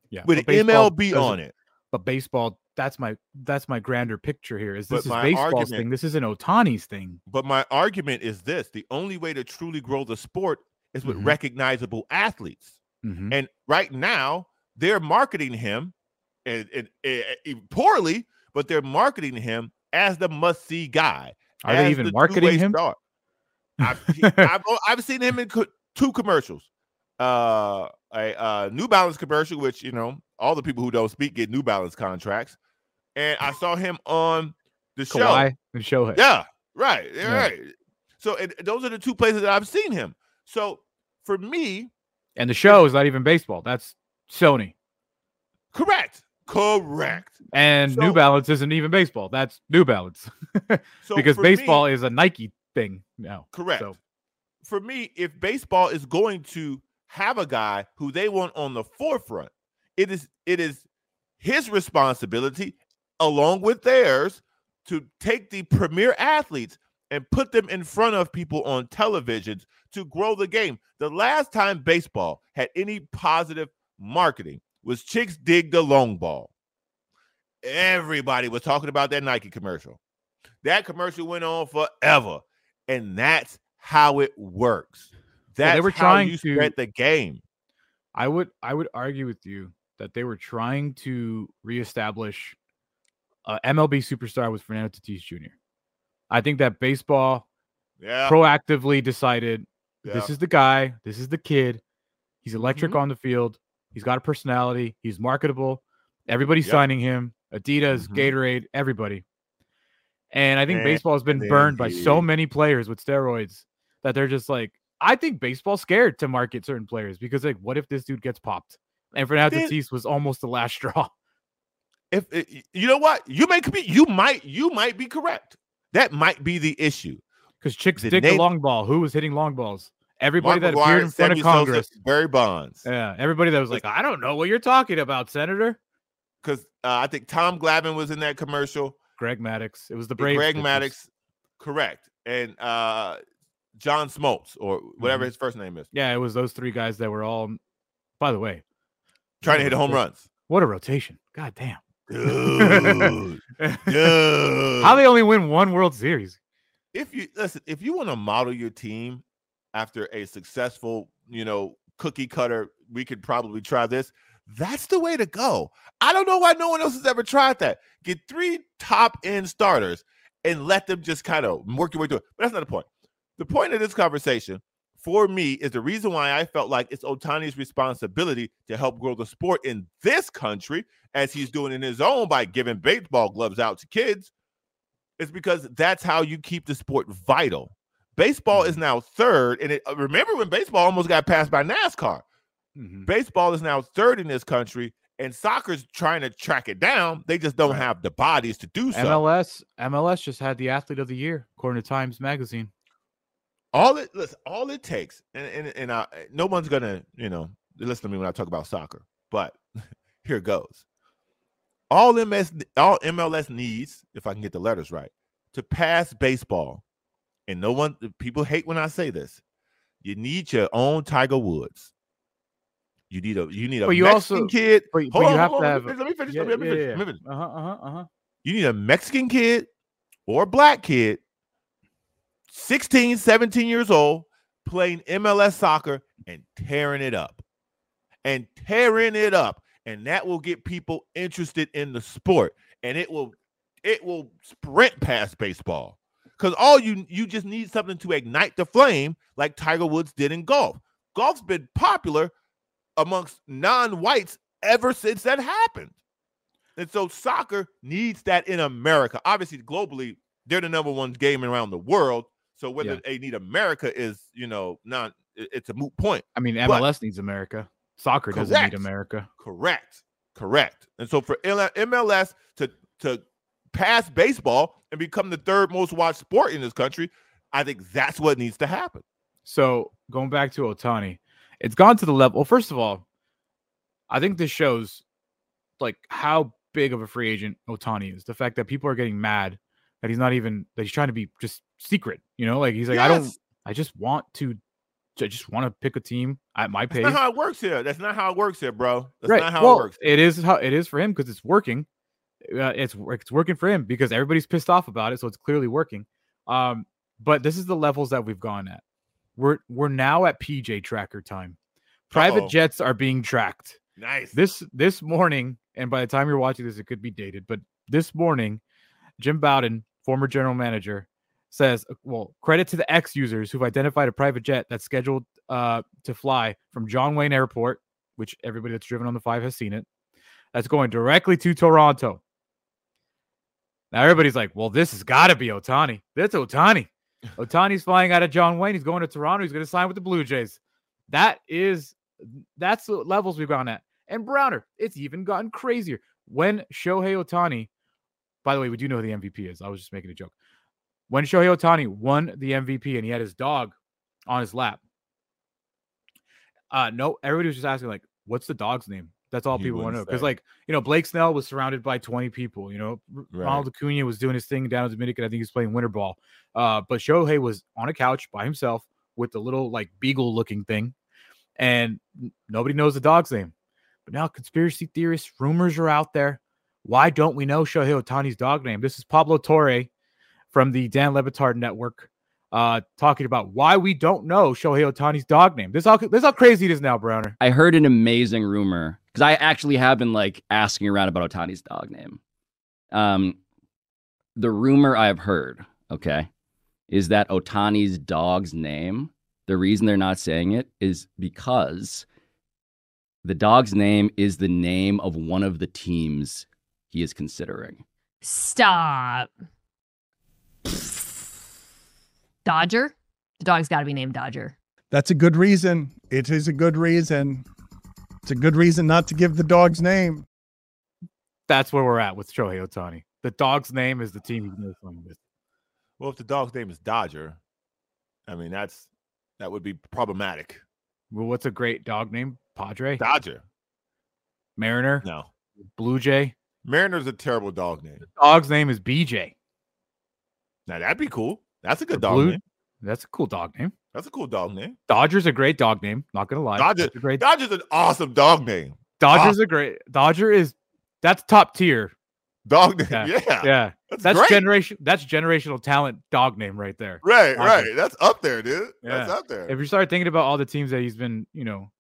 yeah. with M L B on it. But baseball That's my that's my grander picture here. Is this is baseball's thing? This isn't Ohtani's thing. But my argument is this: the only way to truly grow the sport is with mm-hmm. recognizable athletes. Mm-hmm. And right now, they're marketing him, and, and, and, and poorly, but they're marketing him as the must-see guy. Are they even the marketing him? I've, he, I've I've seen him in co- two commercials. Uh, a uh, New Balance commercial, which you know all the people who don't speak get New Balance contracts. And I saw him on the show. Kawhi and Shohei. Yeah, right, yeah. right. So and those are the two places that I've seen him. So for me, and the show is not even baseball. That's Sony. Correct. Correct. And so, New Balance isn't even baseball. That's New Balance. so because baseball me, is a Nike thing now. Correct. So. For me, if baseball is going to have a guy who they want on the forefront, it is it is his responsibility, along with theirs, to take the premier athletes and put them in front of people on televisions to grow the game. The last time baseball had any positive marketing was Chicks Dig the Long Ball. Everybody was talking about that Nike commercial. That commercial went on forever. And that's how it works. That's yeah, they were how trying you to spread the game. I would I would argue with you that they were trying to reestablish uh, M L B superstar with Fernando Tatis Junior I think that baseball yeah. proactively decided yeah. this is the guy, this is the kid. He's electric mm-hmm. on the field. He's got a personality. He's marketable. Everybody's yep. signing him. Adidas, mm-hmm. Gatorade, everybody. And I think man, baseball has been man, burned by dude. so many players with steroids that they're just like, I think baseball's scared to market certain players because, like, what if this dude gets popped? And Fernando Tatis was almost the last straw. If it, you know what, you may be, you might, you might be correct. That might be the issue because chicks dig the long ball. Who was hitting long balls? Everybody Mark that McGuire, appeared in front of Congress, Sosa, Barry Bonds. Yeah, everybody that was like, I don't know what you're talking about, Senator. Because uh, I think Tom Glavine was in that commercial. Greg Maddux. It was the Braves. Greg Maddux, correct. And uh, John Smoltz, or whatever mm-hmm. his first name is. Yeah, it was those three guys that were all, by the way, trying to hit home runs. What a rotation. God damn. Dude. Dude. How they only win one World Series. If you listen, if you want to model your team after a successful, you know, cookie cutter, we could probably try this. That's the way to go. I don't know why no one else has ever tried that. Get three top end starters and let them just kind of work your way through it. But that's not the point. The point of this conversation for me is the reason why I felt like it's Ohtani's responsibility to help grow the sport in this country, as he's doing in his own by giving baseball gloves out to kids, is because that's how you keep the sport vital. Baseball is now third, and it, remember when baseball almost got passed by NASCAR? Mm-hmm. Baseball is now third in this country, and soccer's trying to track it down. They just don't have the bodies to do so. M L S, M L S just had the athlete of the year, according to Times Magazine. All it, listen, all it takes, and and, and I, no one's gonna, you know, listen to me when I talk about soccer, but here goes. All M S, all M L S needs, if I can get the letters right, to pass baseball. And no one, people hate when I say this. You need your own Tiger Woods. You need a, you need a you Mexican also, kid. But, hold but on, you have hold to on. Have let, me, a, let me finish. Yeah, let me yeah, finish. Yeah. Let me finish. Uh-huh, uh-huh, uh-huh. You need a Mexican kid or a black kid, sixteen, seventeen years old, playing M L S soccer and tearing it up. And tearing it up. And that will get people interested in the sport. And it will, it will sprint past baseball. Because all you you just need something to ignite the flame, like Tiger Woods did in golf. Golf's been popular amongst non-whites ever since that happened. And so soccer needs that in America. Obviously, globally, they're the number one game around the world. So whether yeah. they need America is, you know, not it's a moot point. I mean, M L S but, needs America. Soccer correct, doesn't need America. Correct. Correct. And so for M L S to to pass baseball and become the third most watched sport in this country, I think that's what needs to happen. So going back to Ohtani, it's gone to the level. Well, first of all, I think this shows like how big of a free agent Ohtani is. The fact that people are getting mad that he's not even, that he's trying to be just secret, you know, like he's like, yes. I don't, I just want to, I just want to pick a team at my pace. That's not how it works here. That's not how it works here, bro. That's right. not how well, it works. It is how it is for him because it's working. Uh, it's it's working for him because everybody's pissed off about it, so it's clearly working. Um, but this is the levels that we've gone at. We're we're now at P J tracker time. Private Uh-oh. jets are being tracked. Nice. This this morning, and by the time you're watching this, it could be dated. But this morning, Jim Bowden, former general manager, says, "Well, credit to the X users who've identified a private jet that's scheduled uh, to fly from John Wayne Airport, which everybody that's driven on the five has seen it. That's going directly to Toronto." Now, everybody's like, well, this has got to be Ohtani. That's Ohtani. Ohtani's flying out of John Wayne. He's going to Toronto. He's going to sign with the Blue Jays. That is, that's the levels we've gone at. And Browner, it's even gotten crazier. When Shohei Ohtani, by the way, we do know who the M V P is. I was just making a joke. When Shohei Ohtani won the M V P and he had his dog on his lap, uh, no, everybody was just asking, like, what's the dog's name? That's all he people want to know. Because, like, you know, Blake Snell was surrounded by twenty people. You know, right. Ronald Acuna was doing his thing down in Dominican. I think he's playing winter ball. Uh, but Shohei was on a couch by himself with the little, like, beagle-looking thing. And nobody knows the dog's name. But now conspiracy theorists, rumors are out there. Why don't we know Shohei Ohtani's dog name? This is Pablo Torre from the Dan Le Batard Network. uh, talking about why we don't know Shohei Ohtani's dog name. This is how, this is how crazy it is now, Browner. I heard an amazing rumor because I actually have been like asking around about Ohtani's dog name. Um, the rumor I've heard, okay, is that Ohtani's dog's name, the reason they're not saying it is because the dog's name is the name of one of the teams he is considering. Stop. Dodger? The dog's got to be named Dodger. That's a good reason. It is a good reason. It's a good reason not to give the dog's name. That's where we're at with Shohei Ohtani. The dog's name is the team he's going to play with. Well, if the dog's name is Dodger, I mean, that's that would be problematic. Well, what's a great dog name? Padre? Dodger. Mariner? No. Blue Jay? Mariner's a terrible dog name. The dog's name is B J. Now, that'd be cool. That's a good dog name. That's a cool dog name. That's a cool dog name. Dodger's a great dog name. Not going to lie. Dodger, a great... Dodger's an awesome dog name. Dodger's awesome. a great... Dodger is... That's top tier. Dog name. Yeah. Yeah. yeah. That's, that's generation. That's generational talent dog name right there. Right, Dodger. right. That's up there, dude. Yeah. That's up there. If you start thinking about all the teams that he's been, you know,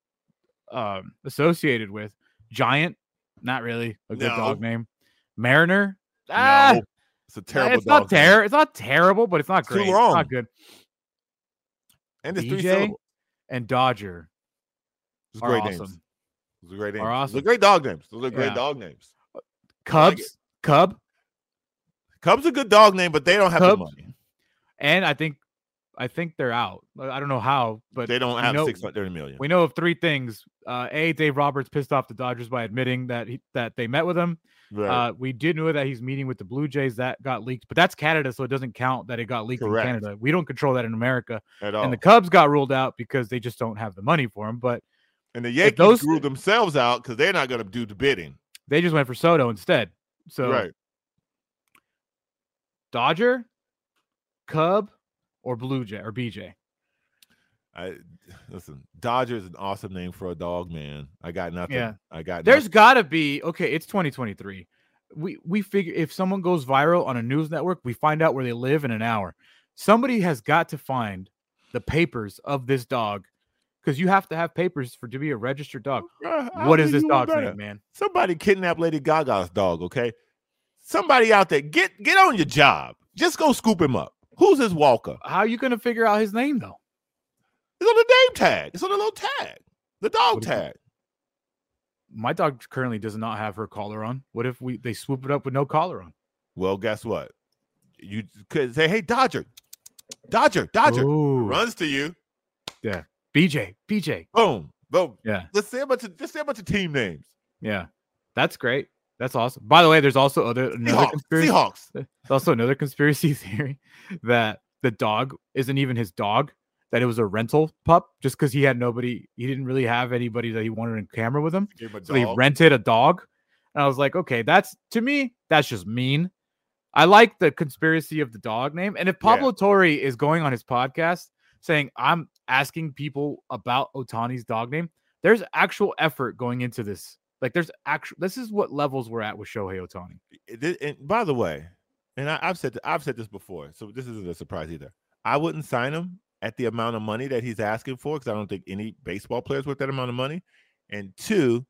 um, associated with, Giant, not really a good no. dog name. Mariner? No. Ah, it's a terrible it's dog not ter- name. It's not terrible, but it's not it's great. Too long. It's not good. And it's D J and Dodger. It's great awesome. names. Those are great names. Are awesome. Those are great dog names. Those are great yeah. dog names. Cubs, like Cub. Cub's a good dog name, but they don't have Cubs. the money. And I think I think they're out. I don't know how, but they don't have know, six hundred million. We know of three things. Uh, a, Dave Roberts pissed off the Dodgers by admitting that he, that they met with him. Right. Uh, we did know that he's meeting with the Blue Jays. That got leaked, but that's Canada, so it doesn't count that it got leaked Correct. in Canada. We don't control that in America. At all. And the Cubs got ruled out because they just don't have the money for him. But and the Yankees those, ruled themselves out because they're not going to do the bidding. They just went for Soto instead. So right. Dodger, Cub, or Blue Jay or B J. I listen, Dodger is an awesome name for a dog, man. I got nothing. Yeah. I got There's nothing. gotta be okay, it's twenty twenty-three. We we figure if someone goes viral on a news network, we find out where they live in an hour. Somebody has got to find the papers of this dog. Because you have to have papers for to be a registered dog. Uh, what is this dog's name, man? Somebody kidnapped Lady Gaga's dog, okay? Somebody out there, get get on your job. Just go scoop him up. Who's his walker? How are you going to figure out his name, though? It's on the name tag. It's on the little tag. The dog tag. My dog currently does not have her collar on. What if we they swoop it up with no collar on? Well, guess what? You could say, hey, Dodger. Dodger, Dodger. Ooh. Runs to you. Yeah. B J, B J. Boom, boom. Yeah. Let's say a bunch of let's say a bunch of team names. Yeah, that's great. That's awesome. By the way, there's also other another Seahawks. Conspiracy, Seahawks. There's also another conspiracy theory that the dog isn't even his dog. That it was a rental pup, just because he had nobody. He didn't really have anybody that he wanted in camera with him. He so he rented a dog, and I was like, okay, that's to me, that's just mean. I like the conspiracy of the dog name, and if Pablo yeah. Torre is going on his podcast saying I'm asking people about Ohtani's dog name, there's actual effort going into this. Like there's actual, this is what levels we're at with Shohei Ohtani. And by the way, and I, I've said, I've said this before, so this isn't a surprise either. I wouldn't sign him at the amount of money that he's asking for, because I don't think any baseball player's worth that amount of money. And two,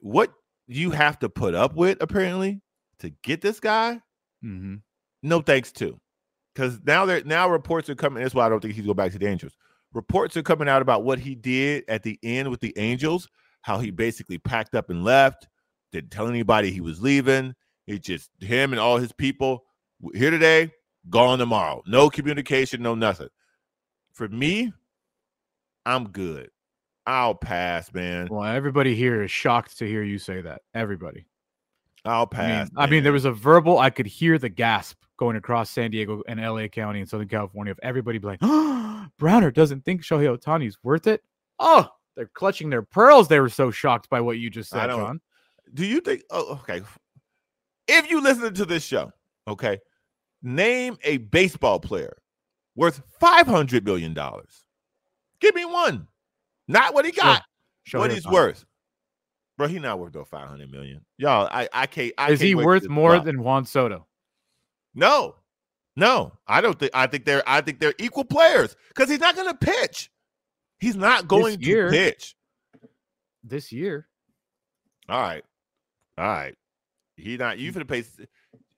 what you have to put up with apparently to get this guy, mm-hmm. no thanks to. Because now there, now reports are coming. That's why I don't think he's going back to the Angels. Reports are coming out about what he did at the end with the Angels, how he basically packed up and left, didn't tell anybody he was leaving. It just him and all his people here today, gone tomorrow. No communication, no nothing. For me, I'm good. I'll pass, man. Well, everybody here is shocked to hear you say that. Everybody. I'll pass. I mean, I mean, there was a verbal. I could hear the gasp going across San Diego and L A County and Southern California of everybody being like, oh, Browner doesn't think Shohei Ohtani's worth it. Oh, they're clutching their pearls. They were so shocked by what you just said, John. Do you think? Oh, okay. If you listen to this show, okay, name a baseball player worth five hundred million dollars. Give me one. Not what he got. Sure. What he's worth. Bro, he's not worth no five hundred million, y'all. I I can't. I Is can't he worth more than Juan Soto? No, No, I don't think. I think they're. I think they're equal players because he's not going to pitch. He's not going to pitch this year. All right, all right. He not. You finna pay.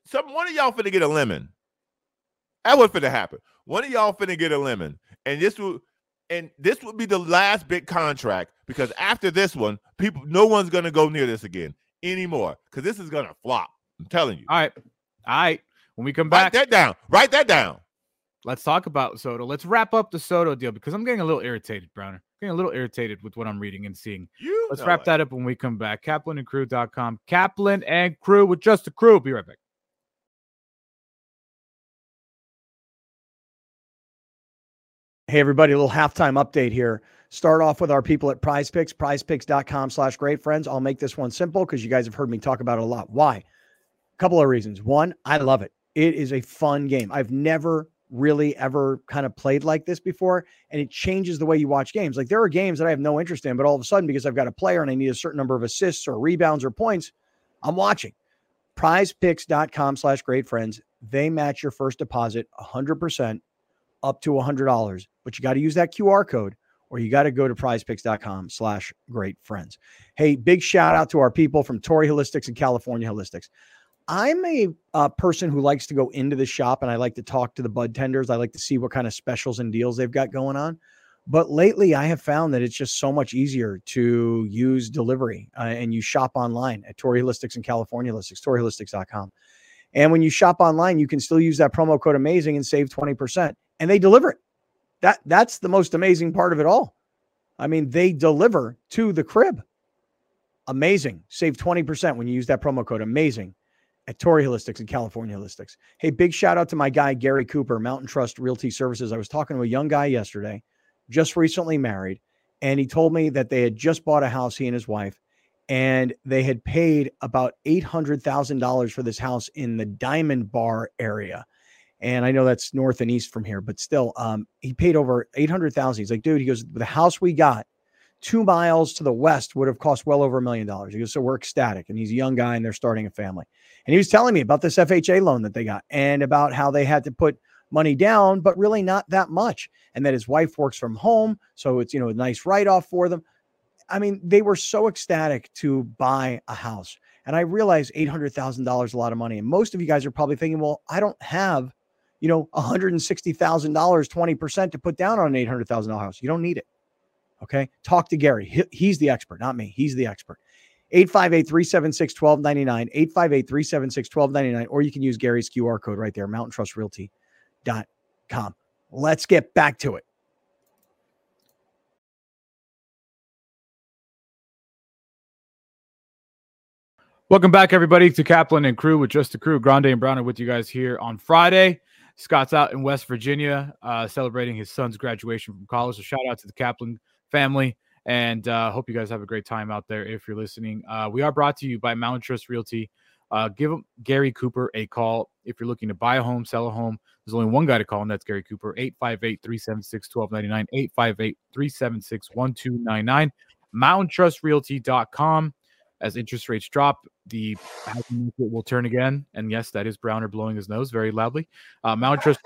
Some one of y'all finna get a lemon. That was finna happen. One of y'all finna get a lemon, and this will. And this would be the last big contract because after this one, people, no one's going to go near this again anymore because this is going to flop. I'm telling you. All right. All right. When we come back. Write that down. Write that down. Let's talk about Soto. Let's wrap up the Soto deal because I'm getting a little irritated, Browner. I'm getting a little irritated with what I'm reading and seeing. You Let's wrap it. that up when we come back. Kaplan and Crew dot com. Kaplan and Crew with just the crew. Be right back. Hey, everybody, a little halftime update here. Start off with our people at Prize Picks, prize picks dot com slash great friends. I'll make this one simple because you guys have heard me talk about it a lot. Why? A couple of reasons. One, I love it. It is a fun game. I've never really ever kind of played like this before, and it changes the way you watch games. Like there are games that I have no interest in, but all of a sudden, because I've got a player and I need a certain number of assists or rebounds or points, I'm watching. prize picks dot com slash great friends. They match your first deposit one hundred percent. Up to one hundred dollars, but you got to use that Q R code or you got to go to prize picks dot com slash great friends. Hey, big shout out to our people from Tory Holistics and California Holistics. I'm a uh, person who likes to go into the shop and I like to talk to the bud tenders. I like to see what kind of specials and deals they've got going on. But lately I have found that it's just so much easier to use delivery uh, and you shop online at Tory Holistics and California Holistics, tory holistics dot com. And when you shop online, you can still use that promo code amazing and save twenty percent. And they deliver it. That, that's the most amazing part of it all. I mean, they deliver to the crib. Amazing. Save twenty percent when you use that promo code amazing at Tory Holistics and California Holistics. Hey, big shout out to my guy, Gary Cooper, Mountain Trust Realty Services. I was talking to a young guy yesterday, just recently married, and he told me that they had just bought a house, he and his wife, and they had paid about eight hundred thousand dollars for this house in the Diamond Bar area. And I know that's north and east from here, but still, um, he paid over eight hundred thousand dollars. He's like, dude, he goes, the house we got two miles to the west would have cost well over a million dollars. He goes, so we're ecstatic. And he's a young guy and they're starting a family. And he was telling me about this F H A loan that they got and about how they had to put money down, but really not that much. And that his wife works from home. So it's, you know, a nice write-off for them. I mean, they were so ecstatic to buy a house. And I realized eight hundred thousand dollars is a lot of money. And most of you guys are probably thinking, well, I don't have, you know, one hundred sixty thousand dollars, twenty percent to put down on an eight hundred thousand dollars house. You don't need it. Okay. Talk to Gary. He, he's the expert, not me. He's the expert. eight five eight, three seven six, one two nine nine, eight five eight, three seven six, one two nine nine. Or you can use Gary's Q R code right there, mountain trust realty dot com. Let's get back to it. Welcome back, everybody, to Kaplan and Crew with Just the Crew. Grande and Brown are with you guys here on Friday. Scott's out in West Virginia uh, celebrating his son's graduation from college. So shout out to the Kaplan family, and uh, hope you guys have a great time out there if you're listening. Uh, we are brought to you by Mountain Trust Realty. Uh, give Gary Cooper a call if you're looking to buy a home, sell a home. There's only one guy to call, and that's Gary Cooper, eight five eight, three seven six, one two nine nine, eight five eight, three seven six, one two nine nine, mountain trust realty dot com. As interest rates drop, the housing market will turn again. And yes, that is Browner blowing his nose very loudly. Uh, Mount Trust,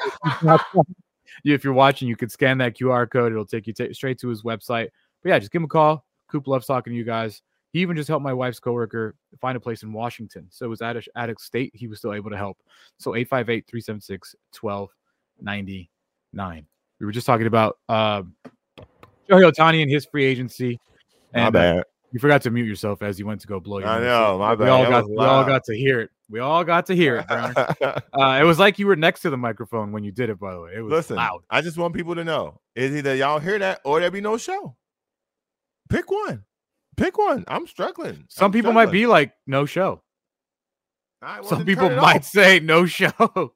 if you're watching, you can scan that Q R code. It'll take you t- straight to his website. But yeah, just give him a call. Coop loves talking to you guys. He even just helped my wife's coworker find a place in Washington. So it was at a, at a state he was still able to help. So eight five eight, three seven six, one two nine nine. We were just talking about uh, Shohei Ohtani and his free agency. And, my bad. Uh, You forgot to mute yourself as you went to go blow your I nose. know. My bad. We, all got, we all got to hear it. We all got to hear it, Browner. uh, it was like you were next to the microphone when you did it, by the way. It was Listen, loud. I just want people to know. It's either y'all hear that or there be no show. Pick one. Pick one. I'm struggling. Some I'm people struggling. might be like, no show. Some people might off. say no show.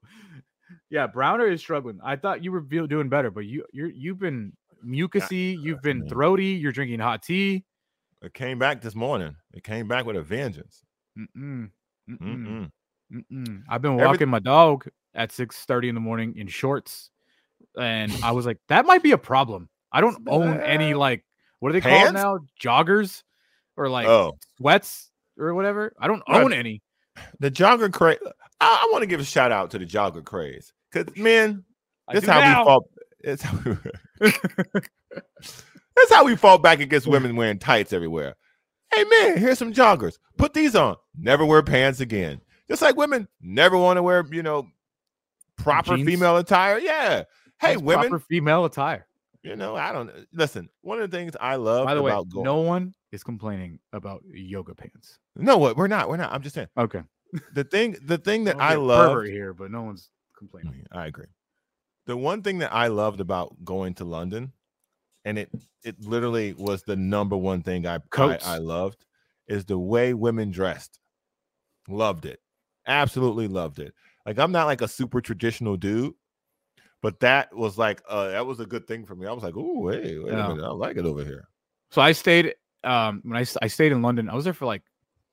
Yeah, Browner is struggling. I thought you were doing better, but you, you're, you've been mucusy. You've been throaty. You're drinking hot tea. It came back this morning. It came back with a vengeance. Mm-mm, mm-mm, mm-mm. Mm-mm. I've been walking Every- my dog at six thirty in the morning in shorts. And I was like, that might be a problem. I don't own any, like, what are they Pants? called now? Joggers or like oh. sweats or whatever. I don't own right. any. The jogger craze. I, I want to give a shout out to the jogger craze. Because, man, that's how now. we fought. That's how we, that's how we fought back against women wearing tights everywhere. Hey, man, here's some joggers. Put these on. Never wear pants again. Just like women never want to wear, you know, proper Jeans. female attire. Yeah. Hey, that's women. Proper female attire. You know, I don't listen. One of the things I love By the about way, going, no one is complaining about yoga pants. No, what we're not. We're not. I'm just saying. Okay. The thing, the thing that I love here, but no one's complaining. I agree. The one thing that I loved about going to London, and it it literally was the number one thing I I, I loved, is the way women dressed. Loved it. Absolutely loved it. Like, I'm not like a super traditional dude. But that was like, uh, that was a good thing for me. I was like, oh, hey, wait yeah. a minute. I like it over here. So I stayed, um, when I, I stayed in London, I was there for like,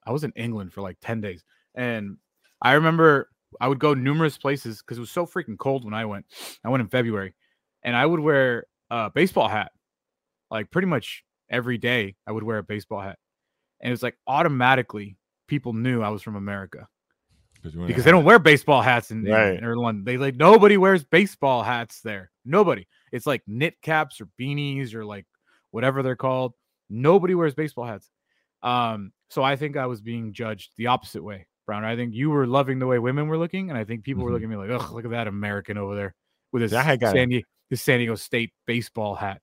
I was in England for like ten days. And I remember I would go numerous places because it was so freaking cold when I went. I went in February and I would wear a baseball hat. Like pretty much every day I would wear a baseball hat. And it was like automatically people knew I was from America. Because they don't wear baseball hats in, right. in London. They like nobody wears baseball hats there. Nobody. It's like knit caps or beanies or like whatever they're called. Nobody wears baseball hats. Um, so I think I was being judged the opposite way, Brown. I think you were loving the way women were looking, and I think people mm-hmm. were looking at me like, "Ugh, look at that American over there with his San, Diego, his San Diego State baseball hat."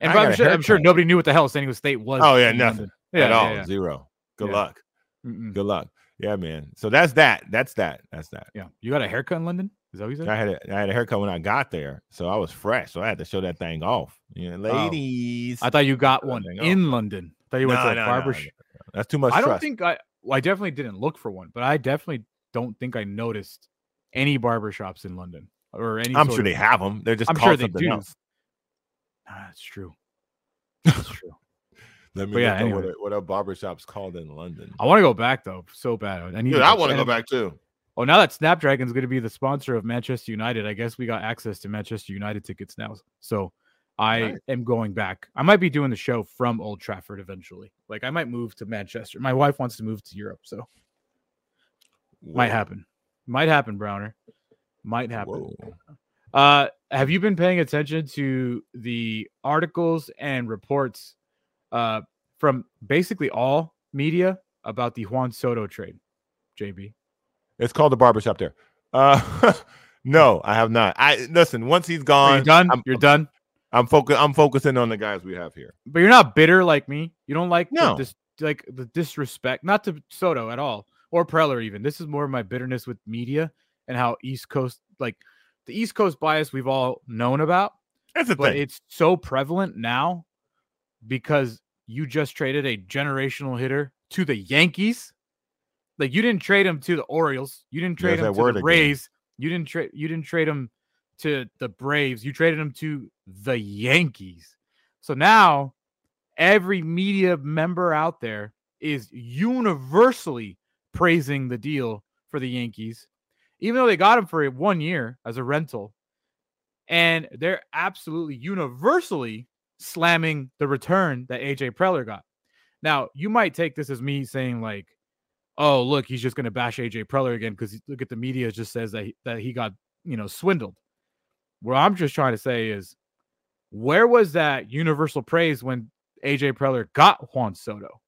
And I'm sure, I'm sure nobody knew what the hell San Diego State was. Oh yeah, nothing yeah, at yeah, all. Yeah. Zero. Good yeah. luck. Mm-mm. Good luck. Yeah, man. So that's that. That's that. That's that. Yeah. You got a haircut in London? Is that what you said? I had a, I had a haircut when I got there. So I was fresh. So I had to show that thing off. You know, ladies. Oh. I thought you got one in off. London. I thought you no, went to a no, barber no, no. That's too much I trust. don't think I well, I definitely didn't look for one, but I definitely don't think I noticed any barbershops in London or any. I'm sure they have them. They're just I'm called sure something do. else. Nah, that's true. That's true. Let me but yeah, know anyway. what, what a barbershop's called in London. I want to go back, though, so bad. I, need Dude, to I want to go back, too. Oh, now that Snapdragon's going to be the sponsor of Manchester United, I guess we got access to Manchester United tickets now. So I right. am going back. I might be doing the show from Old Trafford eventually. Like, I might move to Manchester. My wife wants to move to Europe, so Whoa. might happen. Might happen, Browner. Might happen. Uh, have you been paying attention to the articles and reports Uh, from basically all media about the Juan Soto trade, J B? It's called the barbershop there. Uh, no, I have not. I listen. Once he's gone, you're done. I'm, you're done. I'm focus. I'm focusing on the guys we have here. But you're not bitter like me. You don't like no. the dis like the disrespect, not to Soto at all or Preller even. This is more of my bitterness with media and how East Coast, like the East Coast bias, we've all known about. That's the but thing. It's so prevalent now because you just traded a generational hitter to the Yankees. Like, you didn't trade him to the Orioles. You didn't trade There's him to the Rays. You didn't trade you didn't trade him to the Braves. You traded him to the Yankees. So now every media member out there is universally praising the deal for the Yankees, even though they got him for one year as a rental. And they're absolutely universally slamming the return that A J Preller got. Now, you might take this as me saying, like, oh, look, he's just going to bash A J Preller again because look at the media just says that he, that he got, you know, swindled. What I'm just trying to say is, where was that universal praise when A J Preller got Juan Soto?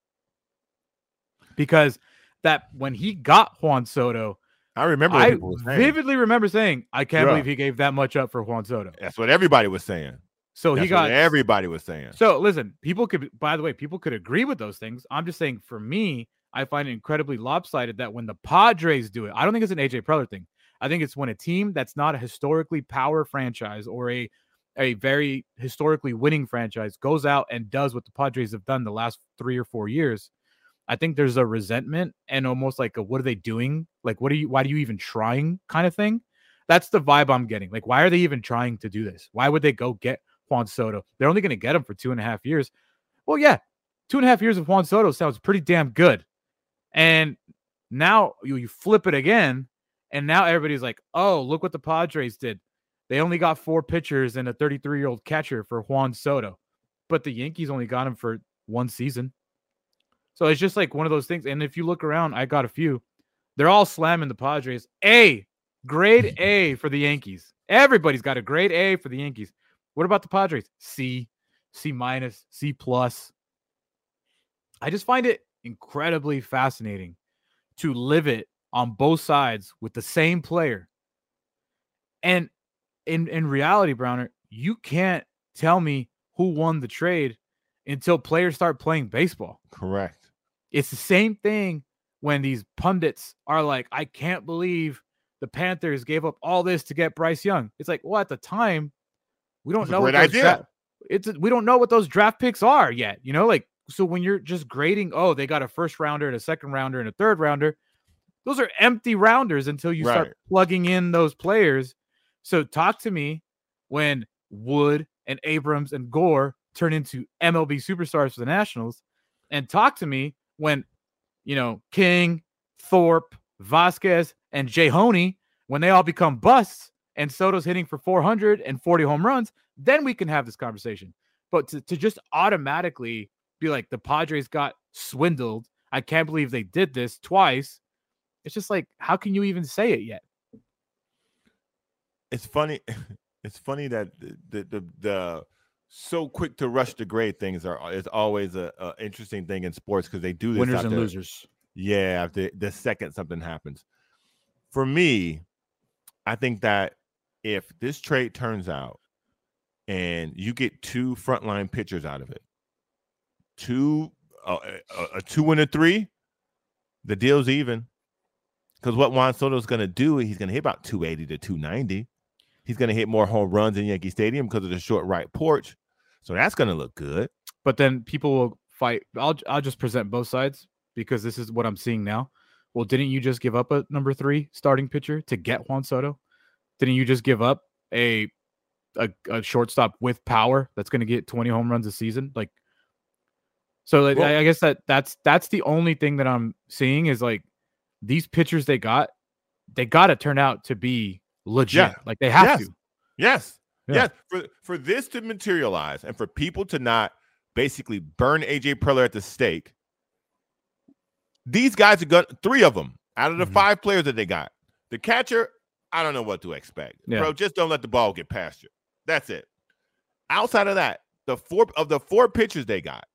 Because that when he got Juan Soto, I remember I vividly remember saying, I can't yeah. believe he gave that much up for Juan Soto. That's what everybody was saying. So That's he got what everybody was saying. So listen, people could, by the way, people could agree with those things. I'm just saying, for me, I find it incredibly lopsided that when the Padres do it, I don't think it's an A J Preller thing. I think it's when a team that's not a historically power franchise or a, a very historically winning franchise goes out and does what the Padres have done the last three or four years. I think there's a resentment and almost like a, what are they doing? Like, what are you, why do you even trying kind of thing? That's the vibe I'm getting. Like, why are they even trying to do this? Why would they go get Juan Soto? They're only going to get him for two and a half years. Well, yeah, two and a half years of Juan Soto sounds pretty damn good. And now you, you flip it again, and now everybody's like, oh, look what the Padres did. They only got four pitchers and a thirty-three-year-old catcher for Juan Soto. But the Yankees only got him for one season. So it's just like one of those things. And if you look around, I got a few. They're all slamming the Padres. A, Grade A for the Yankees. Everybody's got a grade A for the Yankees. What about the Padres? C, C minus, C plus. I just find it incredibly fascinating to live it on both sides with the same player. And in, in reality, Browner, you can't tell me who won the trade until players start playing baseball. Correct. It's the same thing when these pundits are like, I can't believe the Panthers gave up all this to get Bryce Young. It's like, well, at the time, we don't know. What those dra- it's a, we don't know what those draft picks are yet. You know, like, so when you're just grading, oh, they got a first rounder and a second rounder and a third rounder. Those are empty rounders until you right. start plugging in those players. So talk to me when Wood and Abrams and Gore turn into M L B superstars for the Nationals, and talk to me when, you know, King, Thorpe, Vasquez, and Jay Honie, when they all become busts and Soto's hitting for four hundred forty home runs, then we can have this conversation. But to, to just automatically be like, the Padres got swindled, I can't believe they did this twice. It's just like, how can you even say it yet? It's funny. It's funny that the, the, the, the so quick to rush to grade things are, is always a, a interesting thing in sports, because they do this. Winners after, and losers. Yeah. After the second something happens. For me, I think that if this trade turns out and you get two frontline pitchers out of it, two, uh, a, a two and a three, the deal's even. Because what Juan Soto is going to do, he's going to hit about two eighty to two ninety. He's going to hit more home runs in Yankee Stadium because of the short right porch. So that's going to look good. But then people will fight. I'll, I'll just present both sides, because this is what I'm seeing now. Well, didn't you just give up a number three starting pitcher to get Juan Soto? Didn't you just give up a a, a shortstop with power that's going to get twenty home runs a season? Like, so like, well, I guess that that's that's the only thing that I'm seeing is like, these pitchers they got, they got to turn out to be legit. Yeah. Like they have yes. to. Yes. Yeah. Yes. For, for this to materialize and for people to not basically burn A J Preller at the stake, these guys are going to, three of them out of the mm-hmm. five players that they got. The catcher, I don't know what to expect. Yeah. Bro, just don't let the ball get past you. That's it. Outside of that, the four of the four pitchers they got,